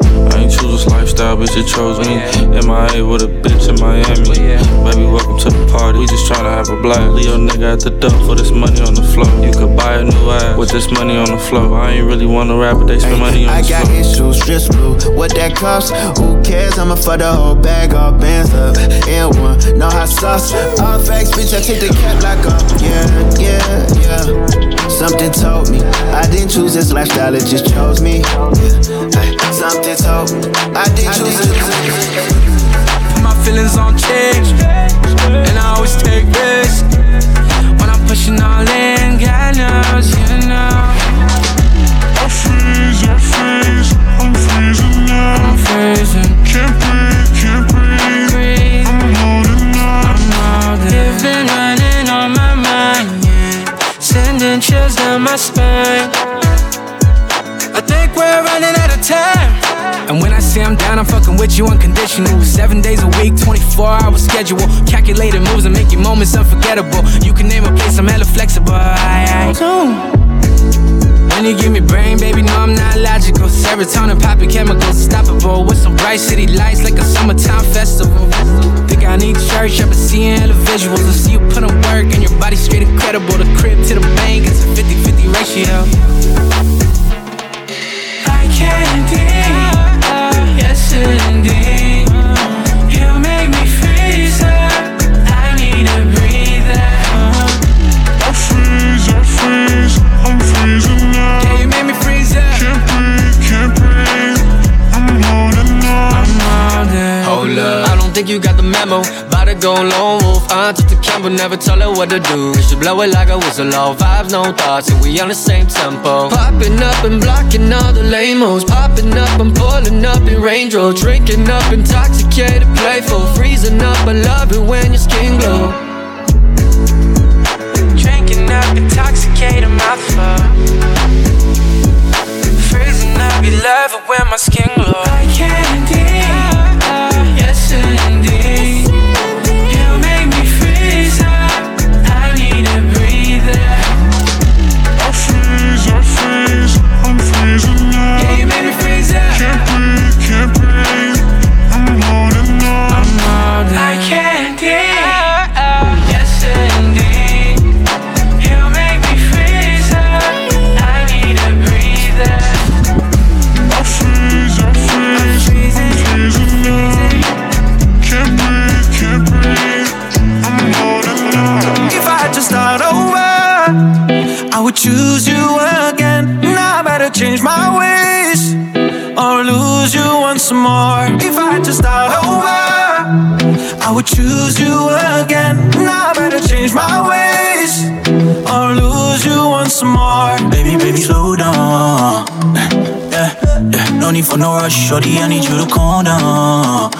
I ain't choose this lifestyle, bitch, it chose me. M I A with a bitch in Miami. Baby, welcome to the party, we just tryna have a blast. Leo nigga at the door for this money on the floor. You could buy a new ass with this money on the floor. I ain't really wanna rap, but they spend money on the floor. I got issues, stress blue, what that cost? Who cares? I'ma fuck the whole bag, all bands up. And one, no hot sauce. All facts, bitch, I take the cap like a. Yeah, yeah, yeah. Something told me I didn't choose this lifestyle, it just chose me. Yeah, something told me I did, I choose did it. My feelings on change, and I always take risks. When I'm pushing all in, God knows, you know. I freeze, I freeze, I'm freezing now. I'm freezing. Can't breathe, can't breathe. breathe. I'm holding on. I'm holding. You've been running on my mind, yeah. Sending chills down my spine. I think we're running out of time. And when I say I'm down, I'm fucking with you unconditional. Seven days a week, twenty-four hour schedule. Calculated moves and make your moments unforgettable. You can name a place, I'm hella flexible. I, I don't. When you give me brain, baby, no, I'm not logical. Serotonin, popping chemicals, stoppable. With some bright city lights like a summertime festival. Think I need church, I've been seeing hella visuals. I see you put in work and your body straight incredible. The crib to the bank, it's a fifty-fifty ratio. I can't think. Yes, indeed. You make me freeze up. I need to breathe out. I freeze, I freeze, I'm freezing now. Yeah, you made me freeze up. Can't breathe, can't breathe. I'm holding on. I'm holding. Hold up. I don't think you got the memo. About to go lone wolf. I took the camera, never tell her what to do. She blow it like a whistle. All vibes, no thoughts, and we on the same tempo. Popping up and blocking all the lame-os. Popping up and pulling up in Range Road. Drinking up, intoxicated, playful. Freezing up, I love it when your skin glow. Drinking up, intoxicated, mouthful. Freezing up, you love it when my skin glow. I can't deal, yes indeed. I freeze, to change my ways or lose you once more. If I had to start over, I would choose you again. Now I better change my ways or lose you once more. Baby, baby, slow down. Yeah, yeah. No need for no rush, shorty, I need you to calm down.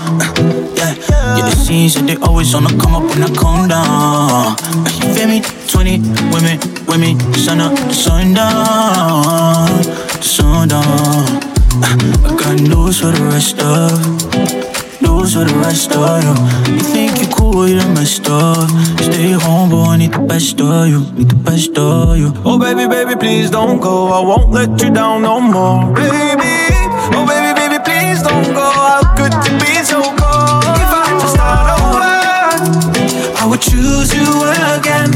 Yeah, yeah, it seems that they always on the come up when I calm down. You feel me? twenty women with me, sun up, sun down, sun down. I got news for the rest of, news for the rest of you. You think you're cool, you done messed up. Stay home, boy, I need the best of you, need the best of you. Oh baby, baby, please don't go, I won't let you down no more. Baby, oh baby, baby, please don't go. How could you be so cold? If I had to start over, I would choose you again.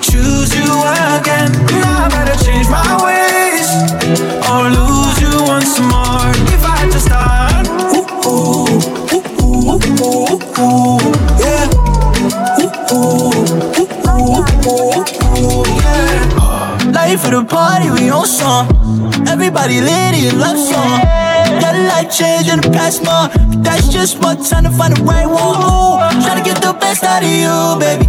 Choose you again. Now I better change my ways or lose you once more. If I had to start, ooh ooh ooh ooh ooh yeah, ooh ooh ooh ooh yeah. Life at the party, we on song. Everybody lady love song. Got a life change in the plasma, but that's just what time to find the right one. Try to get the best out of you, baby.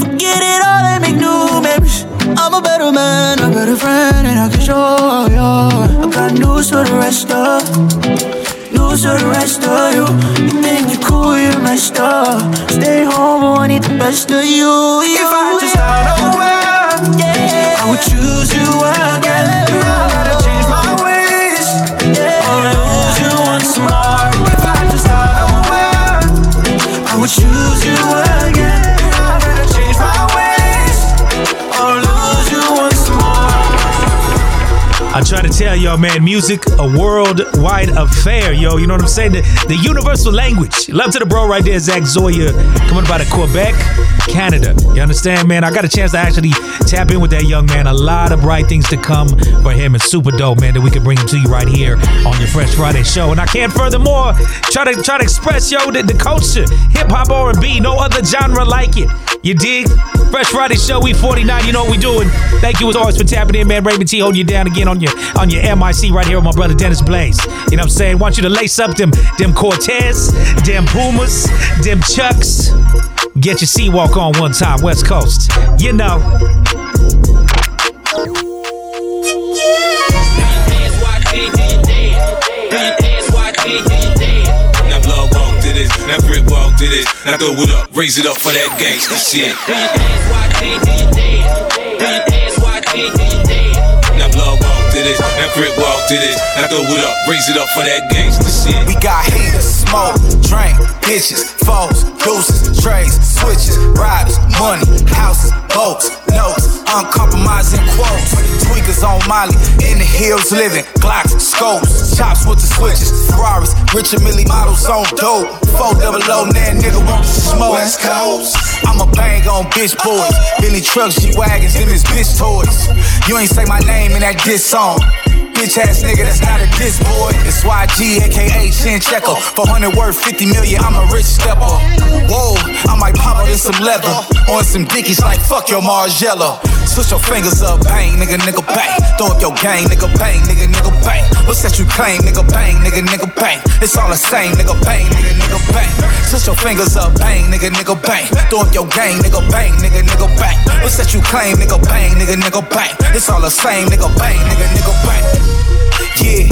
Forget it all and make new memories. I'm a better man, a better friend, and I can show you. I got news for the rest of, news for the rest of you. You think you're cool, you're messed up. Stay home, but I need the best of you. If I had to start over, yeah, I would choose you again. I gotta change my ways, yeah, or lose you once more. If I had to start over, I would choose you again. I try to tell y'all, man, music, a worldwide affair, yo. You know what I'm saying? The, the universal language. Love to the bro right there, Zach Zoya, coming by to Quebec, Canada. You understand, man? I got a chance to actually tap in with that young man. A lot of bright things to come for him. It's super dope, man, that we can bring him to you right here on your Fresh Friday show. And I can, furthermore, try to try to express, yo, the, the culture, hip-hop, R and B, no other genre like it. You dig? Fresh Friday show, we forty-nine. You know what we doing. Thank you as always for tapping in, man. Raymond T holding you down again on your on your M I C right here with my brother Dennis Blaze. You know what I'm saying? Want you to lace up them them Cortez, them Pumas, them Chucks. Get your Seawalk on one time, West Coast. You know. Now brick walk to this, now throw it up, raise it up for that gangsta shit. Now blood walk to this, now brick walk to this, now throw it up, raise it up for that gangsta shit. We got haters, smoke, drink, bitches, foes, deuces, trays, switches, robbers, money, houses, boats, notes, uncompromising quotes. Tweakers on Molly, in the hills living, Glocks, scopes, chops with the switches, Ferraris, rich and milli models on dope. Four double O, now nigga want to smoke. West Coast. I'm a bang on bitch boys. Billy trucks, G-Wagons, them is bitch toys. You ain't say my name in that diss song. Bitch ass nigga, that's not a diss boy. It's Y G, aka Shin Checko. four hundred worth fifty million, I'm a rich stepper. Whoa, I might pop out in some leather. On some dickies like fuck your Margiela. Switch your fingers up, bang, nigga, nigga, bang. Throw up your gang, nigga, bang, nigga, nigga, bang. What's that you claim, nigga, bang, nigga, nigga, bang. It's all the same, nigga, bang, nigga, nigga, bang. Switch your fingers up, bang, nigga, nigga, bang. Throw up your gang, nigga, bang, nigga, nigga, bang. What's that you claim, nigga, bang, nigga, nigga, bang. It's all the same, nigga, bang, nigga, nigga, bang. Yeah,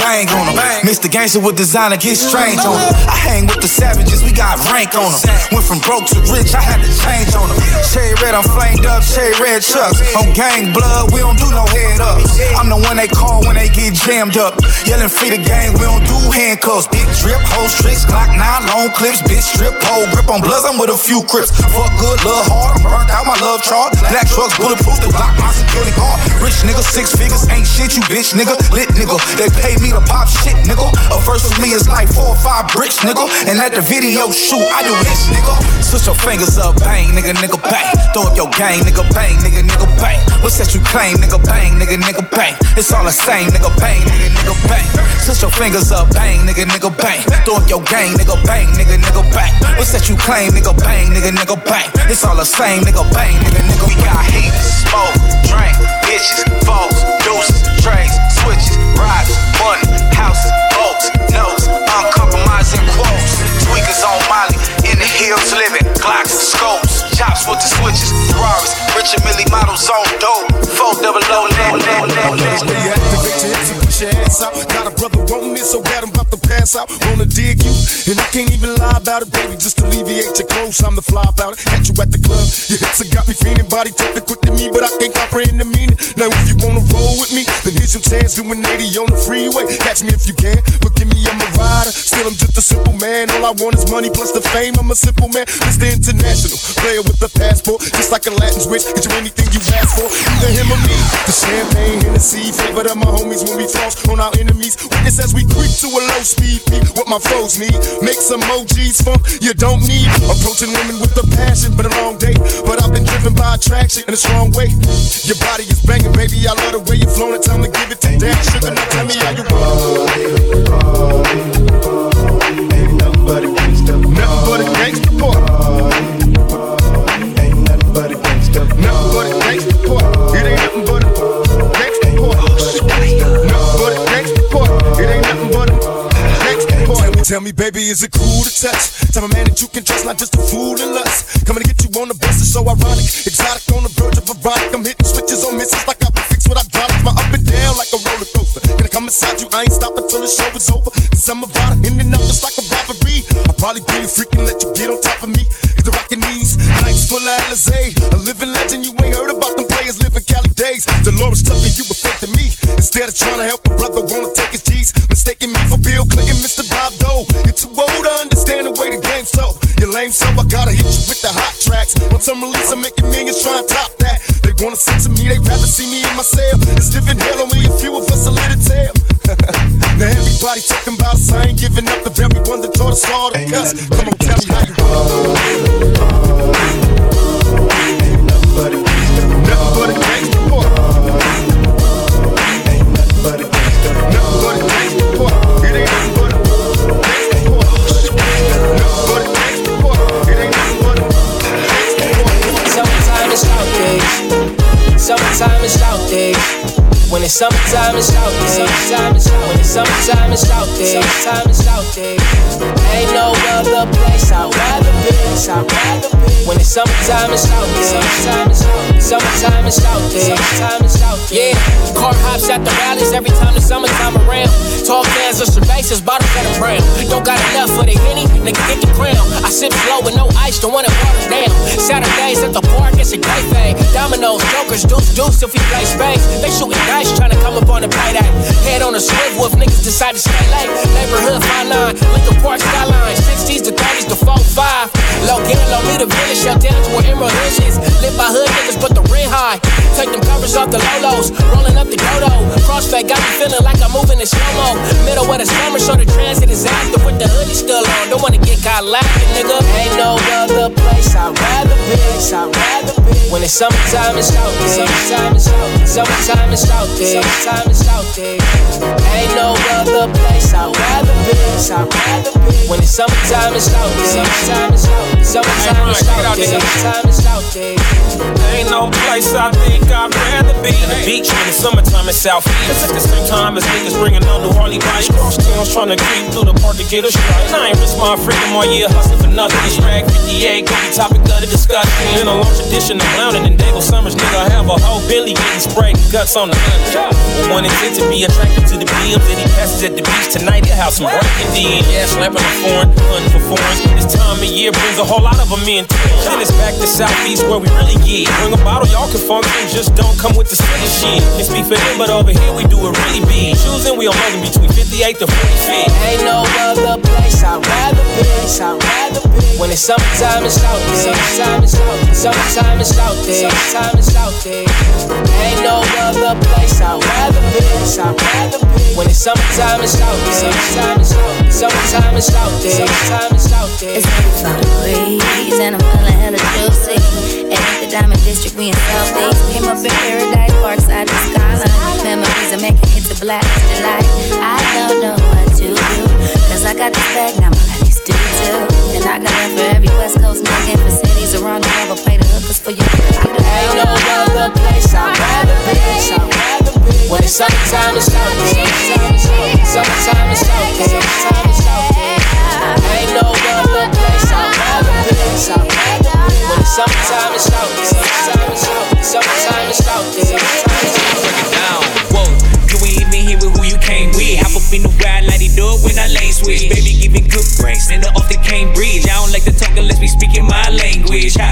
bang on them. Mister Gangster with designer, get strange on them. I hang with the savages, we got rank on them. Went from broke to rich, I had to change on them. Shade red, I'm flamed up, shade red chucks. On gang blood, we don't do no head up. I'm the one they call when they get jammed up. Yelling free the gang, we don't do handcuffs. Big drip, whole tricks, Glock nine, long clips. Bitch strip, whole grip on bloods, I'm with a few crips. Fuck good, love hard, I'm burnt out my love chart. Black trucks, bulletproof, they block my security guard. Rich nigga, six figures, ain't shit, you bitch nigga. Lit nigga, they pay me to pop shit, nigga. A verse with me is like four or five bricks, nigga. And let the video shoot, I do this, nigga. Switch Put your fingers up, bang, nigga, nigga, bang. Throw up your gang, nigga, bang, nigga, nigga, bang. What's that you claim, nigga, bang, nigga, nigga, bang. It's all the same, nigga, bang, nigga, nigga, bang. Put your fingers up, bang, nigga, nigga, bang. Throw up your gang, nigga, bang, nigga, nigga, bang. What's that you claim, nigga, bang, nigga, nigga, bang. It's all the same, nigga, bang, nigga, nigga, bang. We got heat, smoke, drink, bitches, folks, deuces, trains, switches, rides, money, houses, boats, notes, uncompromising quotes. Tweakers on Molly, in the hills living, Glocks and scopes, chops with the switches, Ferraris, Richard Millie models on dope, four double O, now, now, now, now. Reactivate your hips and push your ass out. Got a brother wanting it, so glad I'm about to pass out. Wanna dig you, and I can't even lie about it, baby. Just alleviate your clothes, I'm the fly about it. At you at the club, your hips have got me feeling, body talking quick to me, but I can't comprehend the meaning. Now if you wanna roll with me, then here's your chance, doing eighty on the freeway. Catch me if you can, but give me, I'm a rider. Still, I'm just a simple man. All I want is money plus the fame. I'm a simple man. Mister International, player with a passport, just like a Latin switch. Get you anything you ask for, either him or me. The champagne, Hennessy, favorite of my homies when we floss on our enemies. Witness as we creep to a low speed. Beat what my foes need. Make some O Gs funk you don't need. Approaching women with a passion, but a long day. But I've been driven by attraction in a strong way. Your body is banging, baby. I love the way you're flowing. Time to give it to damn sugar. Now tell me how you want. Ain't nothing but a gangsta, nothing but a gangsta boy. Ain't nothing but a gangsta, nothing but a gangsta boy. It ain't nothing but a gangsta boy. Nothing but a gangsta boy. It ain't nothing but a gangsta boy. Tell me, baby, is it cool to touch? Tell a man that you can trust, not just a fool in lust. Coming to get you on the bus is so ironic, exotic on the verge of erotic. I'm hitting switches on misses like I can fix what I got. My up and down like a roller coaster. Gonna come inside you, I ain't stopping till the show is over. Cause I'm a rider, in and out just like a robbery. I'll probably be a freak and let you get on top of me. Get the rockin' knees, nights full of Alizé. A living legend, you ain't heard about them players living Cali days. Dolores Tucker, you were fake to me. Instead of trying to help a brother, wanna take his G's. Mistaking me for Bill Clinton, Mister Bob Doe. You're too old to understand the way the game's so. You're lame, so I gotta hit you with the hot tracks. Once I'm released, I'm making millions, try and top that. They wanna sit to me, they rather see me in my cell. It's living hell, only a few of us are lit to tell. Now everybody talking about us, I ain't giving up. The very one that taught us all to cuss. Come on, tell me how you roll. Ain't nothing but a gangster, nothing but a gangster boy. Ain't nothing but a gangster, nothing but a gangster boy. It ain't nothing but a gangster boy. Nothing but a gangster boy. It ain't nothing but a gangster boy. Sometimes it's outdays, sometimes it's outdays. When it's summertime, it's out there. When it's summertime, it's out there. Ain't no other place I'd rather be. When it's summertime, it's out there. Summertime, it's out there. Yeah, car hops at the rallies every time the summertime around. Tall cans of cervezas, bottles at a brown. Don't got enough for the Henny, nigga, get the crown. I sip slow with no ice, don't want it watered down. Saturdays at the park, it's a great thing. Dominoes, jokers, deuce, deuce if we play space. They shooting dice. Tryna come up on the play that head on a swivel if niggas decide to stay late. Neighborhood five nine, Lincoln Park skyline. Sixties to thirties to four five. Low gang, low me the village, shut down to where Emerald Hills is. Live by hood niggas, but the rent high. Take them covers off the lolos, rolling up the dodo. Crossfade got me feeling like I'm moving in slow mo. Middle of the summer, so the transit is after with the hoodie still on. Don't wanna get caught laughing, nigga. Ain't no other place I'd rather be. I'd rather be. When it's summertime, it's out there. Summertime, it's out there. Summertime, it's out there. Summertime is out there. Ain't no other place I'd rather be. I'd rather be. When it's summertime is out there. Summertime is out there. Summertime is out there. Summertime is out there. Ain't no place I think I'd rather be. The beach when it's summertime in South East. At the same time as niggas bringing on the Harley bikes. Cross towns trying to creep through the park to get a strike. I ain't risk my freedom all year hustling for nothing. This track fifty-eight could be topic of the discussion. In a long tradition of clowning and Dable Summers, nigga, I have a whole Billy getting sprayed guts on the gun. One intent to be attracted to the beams that he passes at the beach tonight. He'll have some breaking D. Yeah, slapping a foreign, hunting for foreigns. This time of year brings a whole lot of them in. Then it's back to Southeast where we really get. Bring a bottle, y'all can function, just don't come with the silly shit. It's be for them, but over here we do it really big. Choosing, we on money between fifty-eight to forty-six. Ain't no other place I'd rather be. I'd rather be. When it's summertime, it's out there. Summertime, it's out there. Summertime, it's out there. Summertime, it's out there. Ain't no other place I'd rather be, I'd rather be. When it's summertime, it's out there. Summertime, it's out there. Summertime, it's out there. Summertime, it's out there. It's like the breeze and I'm Diamond District, we in South Beach. Came up in Paradise, Parkside, the skyline. Memories are making it to black delight. I don't know what to do, cause I got this bag, now my body's due too. And I got love for every West Coast nigga, for cities around the world. Play the hookers for you. I ain't no other place I'd rather be, I'd rather be. When it's summertime, it's South Beach. Summertime, it's South Beach. Summertime, it's South Beach. I ain't no other place I'd rather be, I'd rather be. When it's summertime, it's South Beach. Summertime, it's South Beach. Summertime, it's South Beach. Break it down, whoa. You ain't even here with who you came with. Hop up in the ride like they do when I lane switch. Baby giving good brains, stand up off the Cambridge. I don't like to talk unless we speaking my language. Ha,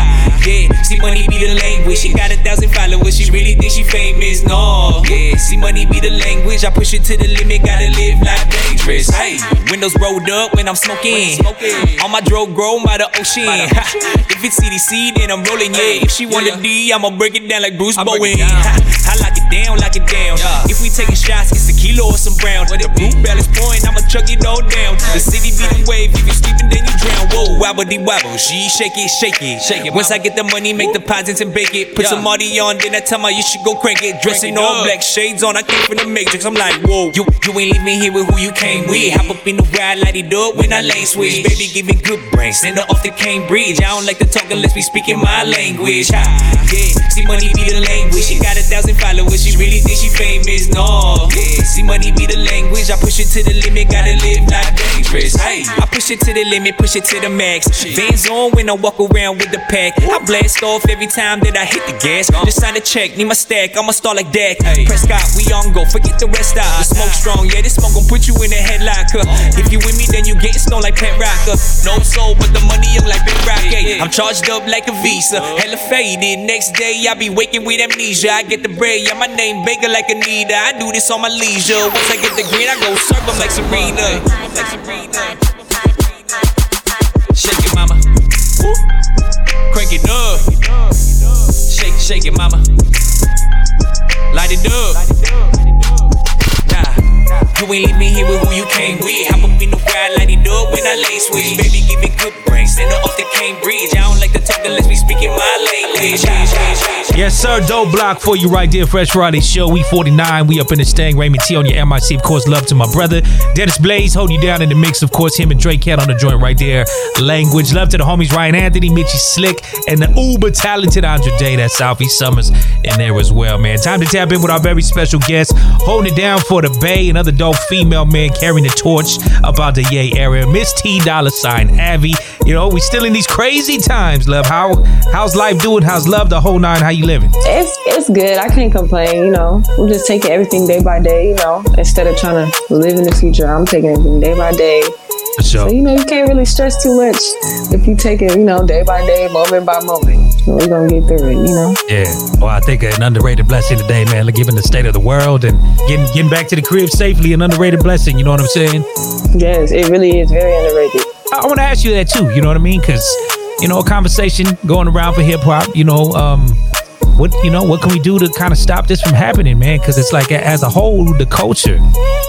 yeah, see money be the language. She got a thousand followers, she really think she famous. No, yeah, see money be the language. I push it to the limit, gotta live life dangerous. Hey, windows rolled up when I'm smoking. All my drove grown by the ocean. Ha, if it's C D C, then I'm rolling. Yeah, if she want a D, I'ma break it down like Bruce Bowen. I lock it down, lock it down. If we taking shots, it's a kilo or some brown. The blue bell is pouring, I'ma chuck it all down. The city be the wave, if you sleeping, then you drown. Whoa, wobbledy wobble, she shake it, shake it, shake it. Once I get the money, make deposits and bake it. Put some Marty on, then I tell my you should go crank it. Dressing all black, shades on, I came from the Matrix. I'm like, whoa, you you ain't leaving here with who you came with. Hop up in the ride like they do it when I lane switch. Baby giving good brains, stand up off the Cambridge. I don't like to talk unless we speaking my language. Ha, yeah, see money be the language. She got a thousand followers, she really think she famous. No, yeah, see money be the language. I push it to the limit, gotta live life dangerous. Hey, I push it to the limit, push it to the max. Vans on when I walk around with the pack. I blast off every time that I hit the gas. Just sign a check, need my stack, I'ma start like Dak. Hey, Prescott, we on go, forget the rest out. The smoke strong, yeah, this smoke gon' put you in a headlock. If you with me, then you get stoned like Pat Rocker. No soul, but the money up like Ben Rocket. I'm charged up like a Visa, hella faded. Next day, I be waking with amnesia. I get the bread, yeah, my name bigger like Anita. I do this on my leisure. Once I get the green, I go serve them like Serena. Like Serena. Shake it, mama. Woo. Crank it up. Shake, shake it, mama. Light it up. Nah, you ain't leave me here with who you came with. Hop up in the ride, light it up when I lay switch. Baby, give me good brains. Stand up off the Cambridge. I don't like to talk unless we speak in my language. Yes, sir. Dope block for you right there. Fresh Friday Show. We forty-nine. We up in the Stang. Raymond T on your M I C. Of course, love to my brother. Dennis Blaze holding you down in the mix. Of course, him and Drake had on the joint right there. Language. Love to the homies Ryan Anthony, Mitchie Slick, and the uber talented Andre Day. That's Southeast Summers in there as well, man. Time to tap in with our very special guest. Holding it down for the Bay. Another dope female, man, carrying the torch about the Yay area. Miss T. Dollar Sign Avi. You know, we still in these crazy times, love. How How's life doing? How's love? The whole nine. How you living? It's it's good. I can't complain, you know. I'm just taking everything day by day, you know. Instead of trying to live in the future, I'm taking everything day by day. For sure. So, you know, you can't really stress too much if you take it, you know, day by day, moment by moment. We're going to get through it, you know? Yeah. Well, I think an underrated blessing today, man, like given the state of the world and getting getting back to the crib safely, an underrated blessing, you know what I'm saying? Yes, it really is very underrated. I, I want to ask you that, too, you know what I mean? Because, you know, a conversation going around for hip-hop, you know, um... What you know? What can we do to kind of stop this from happening, man? Because it's like, as a whole, the culture,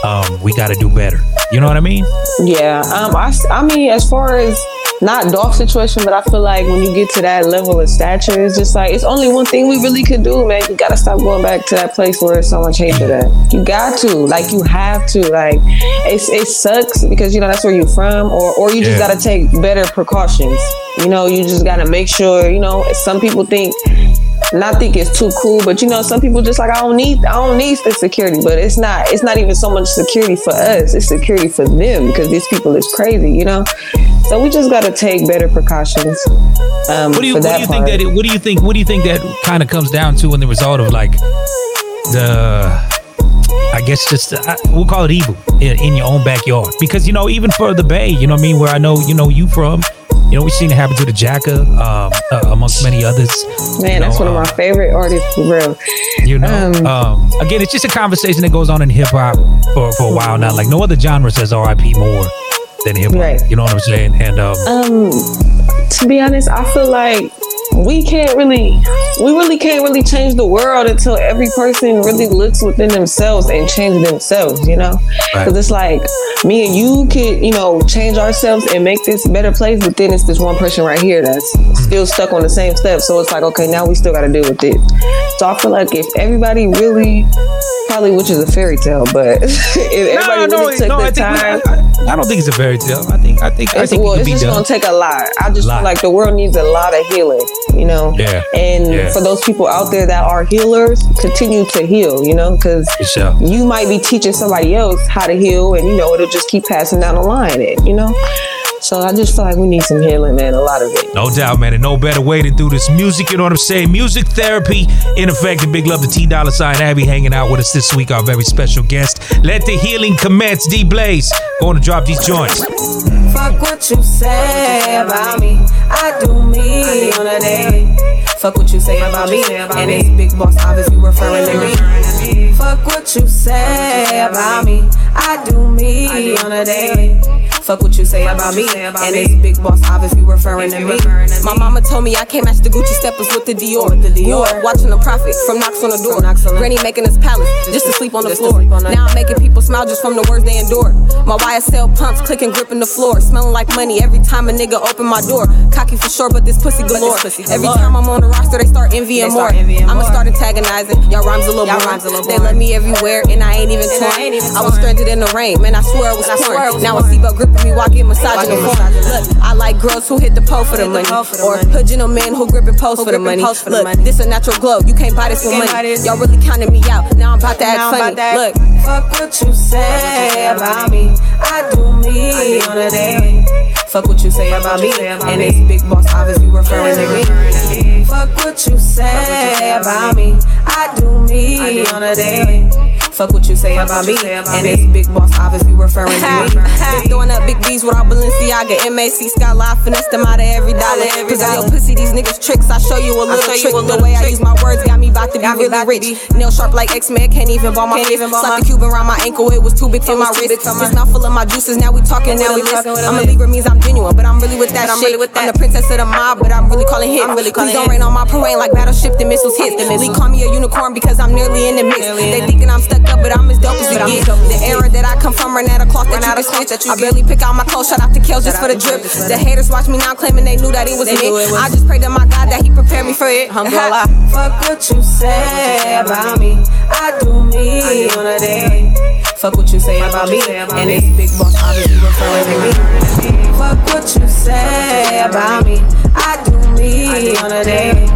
um, we got to do better. You know what I mean? Yeah. Um. I, I mean, as far as not dog situation, but I feel like when you get to that level of stature, it's just like it's only one thing we really could do, man. You got to stop going back to that place where there's so much hatred at. You got to, like, you have to, like, it's it sucks because you know that's where you're from, or or you just yeah. got to take better precautions. You know, you just got to make sure. You know, some people think. And I think it's too cool, but you know, some people just like, I don't need, I don't need the security, but it's not, it's not even so much security for us. It's security for them because these people is crazy, you know? So we just got to take better precautions. Um, what do you, for that what do you think that, it, what do you think, what do you think that kind of comes down to in the result of like the... I guess just, uh, we'll call it evil in, in your own backyard. Because, you know, even for the Bay, you know what I mean? Where I know, you know, you from, you know, we've seen it happen to the Jacka, um, uh, amongst many others. Man, you know, that's one um, of my favorite artists, bro. You know, um, um, again, it's just a conversation that goes on in hip hop for, for a while now. Like no other genre says R I P more than hip hop. Right. You know what I'm saying? And um, um, to be honest, I feel like we can't really, we really can't really change the world until every person really looks within themselves and changes themselves, you know? Because right. It's like, me and you could, you know, change ourselves and make this a better place, but then it's this one person right here that's still stuck on the same step. So it's like, okay, now we still got to deal with this. So I feel like if everybody really, probably, which is a fairy tale, but if everybody no, really no, took no, the I time. We, I, I don't think it's a fairy tale. I think, I think, it's, I think well, it it's just going to take a lot. I just lot. feel like the world needs a lot of healing, you know? Yeah. And yeah. for those people out there that are healers, continue to heal, you know? Because sure. you might be teaching somebody else how to heal, and, you know, it'll just keep passing down the line, and, you know? So I just feel like we need some healing, man. A lot of it. No doubt, man. And no better way to do this music. You know what I'm saying? Music therapy, in effect. And big love to T. Dollar Sign Avi hanging out with us this week. Our very special guest. Let the healing commence. D Blaze, going to drop these joints. Fuck what you say about me. I do me on a day. Fuck what you say about me. And it's big boss obviously referring to me. Fuck what you say about me. I do me on a day. Fuck what you say about me, and it's big boss obviously referring to me. My mama told me I can't match the Gucci steppers with the Dior. Watching the profit from knocks on the door. Granny making us palace just to sleep on the floor. Now I'm making people smile just from the words they endure. My Y S L pumps clicking, gripping the floor, smelling like money every time a nigga open my door. Cocky for sure, but this pussy galore. Every time I'm on the roster, they start envying more. I'ma start antagonizing. Y'all rhymes a little boring. They love me everywhere, and I ain't even torn. I was stranded in the rain, man. I swear I was torn. Now I see but grip. Me walking, massaging the phone. Look, I like girls who hit the pole for the money, or hood gentlemen who grip and pose for the money. Look, this a natural glow. You can't buy this with money. Y'all really counting me out. Now I'm about to act funny. Look, fuck what you say about me. I do me on a day. Fuck what you say about me, and it's big boss obviously referring to me. Fuck what you say about me. I do me on a day. Fuck what you say about me, and it's big boss obviously referring to me. Been throwing up big B's with all Balenciaga, M A C, Skyline, finesse them out of every dollar. Cause I yo pussy these niggas tricks, I show you a little trick. The way I use my words got me about to be really rich. Nail sharp like X-Men, can't even ball my fist. Slapped the Cuban around my ankle, it was too big for my wrist. It's not full of my juices, now we talking, now we listen. I'm a Libra means I'm genuine, but I'm really with that shit. I'm the princess of the mob, but I'm really calling hit. Please don't rain on my parade like battleship, the missiles hit. Lee call me a unicorn because I'm nearly in the mix. They thinking I'm stuck up, but I'm as dope as you get. The era that I come from, ran out of cloth that you can switch. I barely pick out my clothes, shout out to Kels just for the drip. The haters watch me now claiming they knew that it was me. I just pray to my God that he prepared me for it. Fuck what you say about me. I do me on a day. Fuck what you say about me, and it's big boss obviously referring to me. Fuck what you say about me. I do me on a day.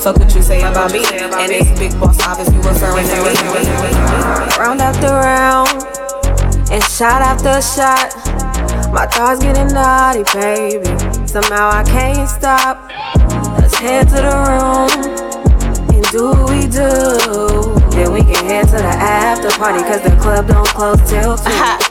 Fuck what you say about me, and it's big boss obviously referring to me. Round after round, and shot after shot, my thoughts getting naughty, baby. Somehow I can't stop. Let's head to the room, and do what we do. Then we can head to the after party, cause the club don't close till two. Uh-huh.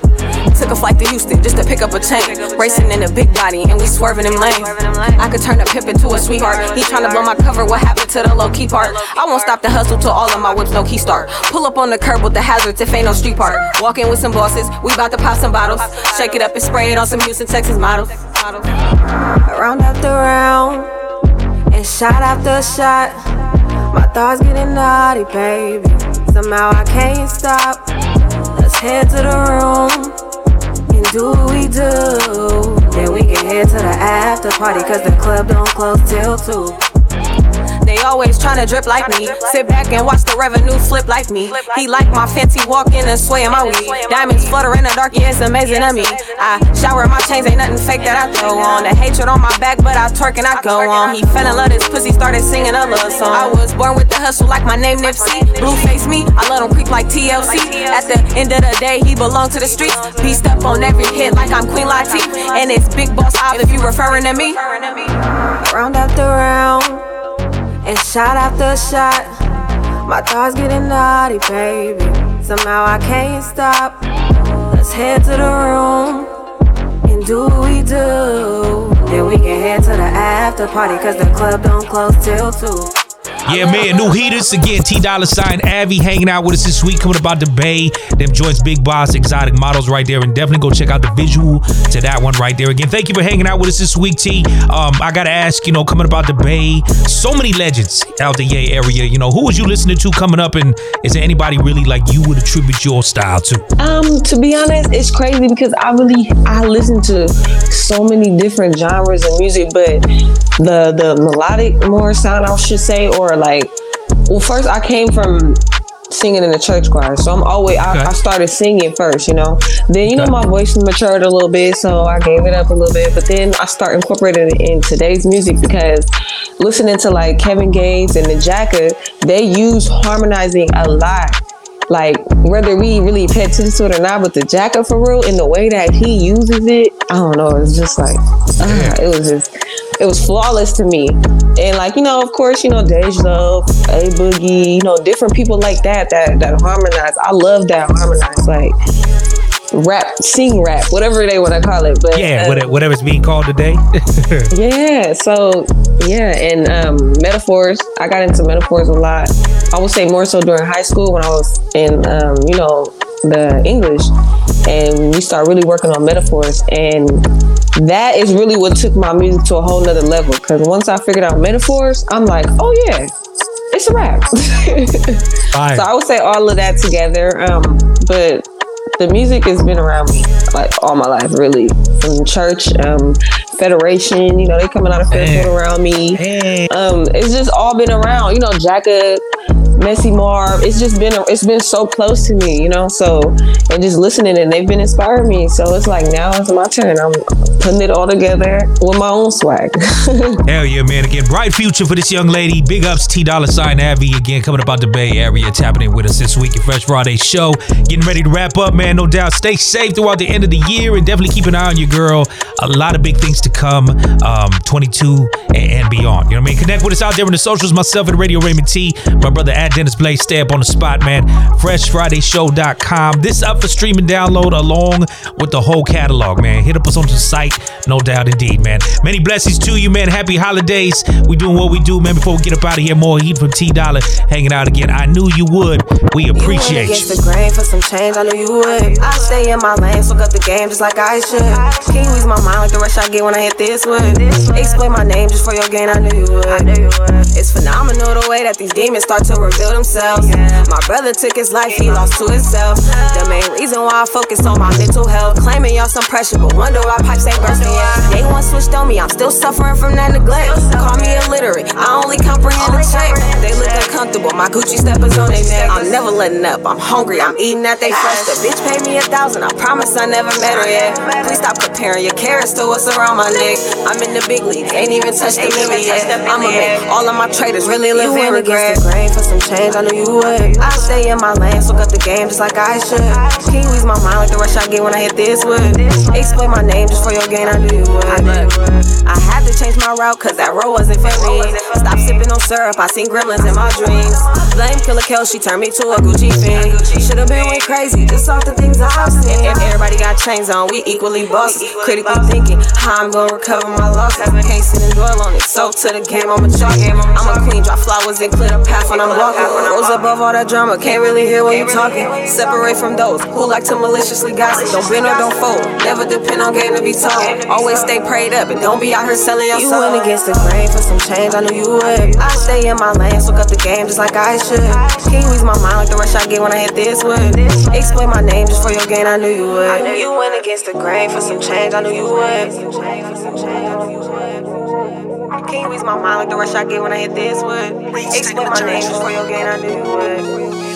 Took a flight to Houston just to pick up a chain. Racing in a big body and we swerving in lanes. I could turn a pimp into a sweetheart. He tryna blow my cover, what happened to the low-key part? I won't stop the hustle till all of my whips low-key start. Pull up on the curb with the hazards, if ain't no street park. Walking with some bosses, we bout to pop some bottles. Shake it up and spray it on some Houston, Texas models. Round after round, and shot after shot, my thoughts getting naughty, baby. Somehow I can't stop. Let's head to the room, do what we do. Then we can head to the after party, cause the club don't close till two. They always tryna drip like me. Sit back and watch the revenue flip like me. He like my fancy walkin' and swayin' my weed. Diamonds flutter in the dark, yeah, it's amazing to me. I shower my chains, ain't nothing fake that I throw on. The hatred on my back, but I twerk and I go on. He fell in love, this pussy started singing a love song. I was born with the hustle like my name Nipsey. Blue face me, I let him creep like T L C. At the end of the day, he belonged to the streets. Beast up on every hit like I'm Queen Latifah. And it's big boss out if you referring to me. Round after round, and shot after shot, my thoughts getting naughty, baby. Somehow I can't stop. Let's head to the room, and do what we do. Then we can head to the after party, cause the club don't close till two. Yeah, man, new heaters. Again, T. Dollar Sign Avi hanging out with us this week, coming about the Bay. Them joints, Big Boss, Exotic Models right there. And definitely go check out the visual to that one right there. Again, thank you for hanging out with us this week, T. Um, I got to ask, you know, coming about the Bay, so many legends out the Yay area. You know, who was you listening to coming up? And is there anybody really like you would attribute your style to? Um, to be honest, it's crazy because I really, I listen to so many different genres of music, but the, the melodic more sound, I should say, or like, well, first I came from singing in the church choir, so I'm always okay. I, I started singing first, you know. Then you okay. know my voice matured a little bit, so I gave it up a little bit. But then I start incorporating it in today's music because listening to like Kevin Gates and the Jacka, they use harmonizing a lot. Like whether we really pay attention to it or not, but the Jacka for real and the way that he uses it, I don't know. It's just like uh, it was just. It was flawless to me. And like, you know, of course, you know, Deja, A Boogie, you know, different people like that, that that harmonize. I love that harmonize, like rap, sing rap, whatever they want to call it. But yeah, uh, whatever it's being called today. Yeah, so yeah, and um, metaphors. I got into metaphors a lot. I would say more so during high school when I was in, um, you know, the English, and we start really working on metaphors, and that is really what took my music to a whole nother level, because once I figured out metaphors, I'm like, oh yeah, it's a rap. Right. So I would say all of that together, um, but the music has been around me like all my life, really. From church, um, Federation, you know, they coming out of Federation around me. Um, it's just all been around, you know, Jacka, Messy Marv. It's just been, it's been so close to me, you know. So, and just listening, and they've been inspiring me. So it's like now it's my turn. I'm putting it all together with my own swag. Hell yeah, man! Again, bright future for this young lady. Big ups, T. Dollar Sign Avi. Again, coming about the Bay Area, tapping in with us this week at Fresh Friday Show. Getting ready to wrap up, man. No doubt. Stay safe throughout the end of the year, and definitely keep an eye on your girl. A lot of big things to come, um, twenty-two and, and beyond. You know what I mean? Connect with us out there on the socials. Myself at Radio Raymond T, my brother at Dennis Blaze. Stay up on the spot, man. fresh fridays show dot com. This up for stream and download along with the whole catalog, man. Hit up us on the site. No doubt indeed, man. Many blessings to you, man. Happy holidays. We doing what we do, man. Before we get up out of here, more heat from T Dollar hanging out again. I knew you would. We appreciate you. You the grain for some change. I knew you would. I stay in my lane, fuck up the game just like I should. Can you ease my mind like the rush I get when I hit this one? Explain my name just for your gain, I knew you would. It's phenomenal the way that these demons start to reveal themselves. My brother took his life, he lost to himself. The main reason why I focus on my mental health. Claiming y'all some pressure, but wonder why pipes ain't bursting yet. They once switched on me, I'm still suffering from that neglect. Call me illiterate, I only comprehend a check. They look uncomfortable, my Gucci steppers on their neck. I'm never letting up, I'm hungry, I'm eating that they fresh. The bitch pay me a thousand, I promise I never met her yet. Please stop comparing your carrots to what's around my neck. I'm in the big leagues, ain't even touched the limit yet. I'ma make all of my traders really live in regret. You went against the grain for some change, I knew you would. I stay in my lane, soak up the game just like I should. Can you ease my mind like the rush I get when I hit this wood? Explain my name just for your gain, I knew you would. I had to change my route cause that road wasn't for me. Stop sipping on syrup, I seen gremlins in my dreams. Blame Killer Kel, she turned me to a Gucci fiend. Should've been went crazy, just off the things I've seen. Everybody got chains on, we equally bossy. Critically thinking, how I'm gonna recover my losses. Can't sit and dwell on it, so to the game I'm a chalk. I'm a queen, drop flowers and clear the path when I'm walking. Rose above all that drama, can't really hear what you're talking. Separate from those who like to maliciously gossip. Don't bend or don't fold, never depend on game to be told. Always stay prayed up and don't be out here selling your soul. You went against the grain for some change, I knew you would. I stay in my lane, soak up the game just like I should. Can you ease my mind like the rush I get when I hit this wood? Explain my name just for your gain, I knew you would. I knew you went against the grain for some change, I knew you would. Can you ease my mind like the rush I get when I hit this wood? Explain my name just for your gain, I knew you would.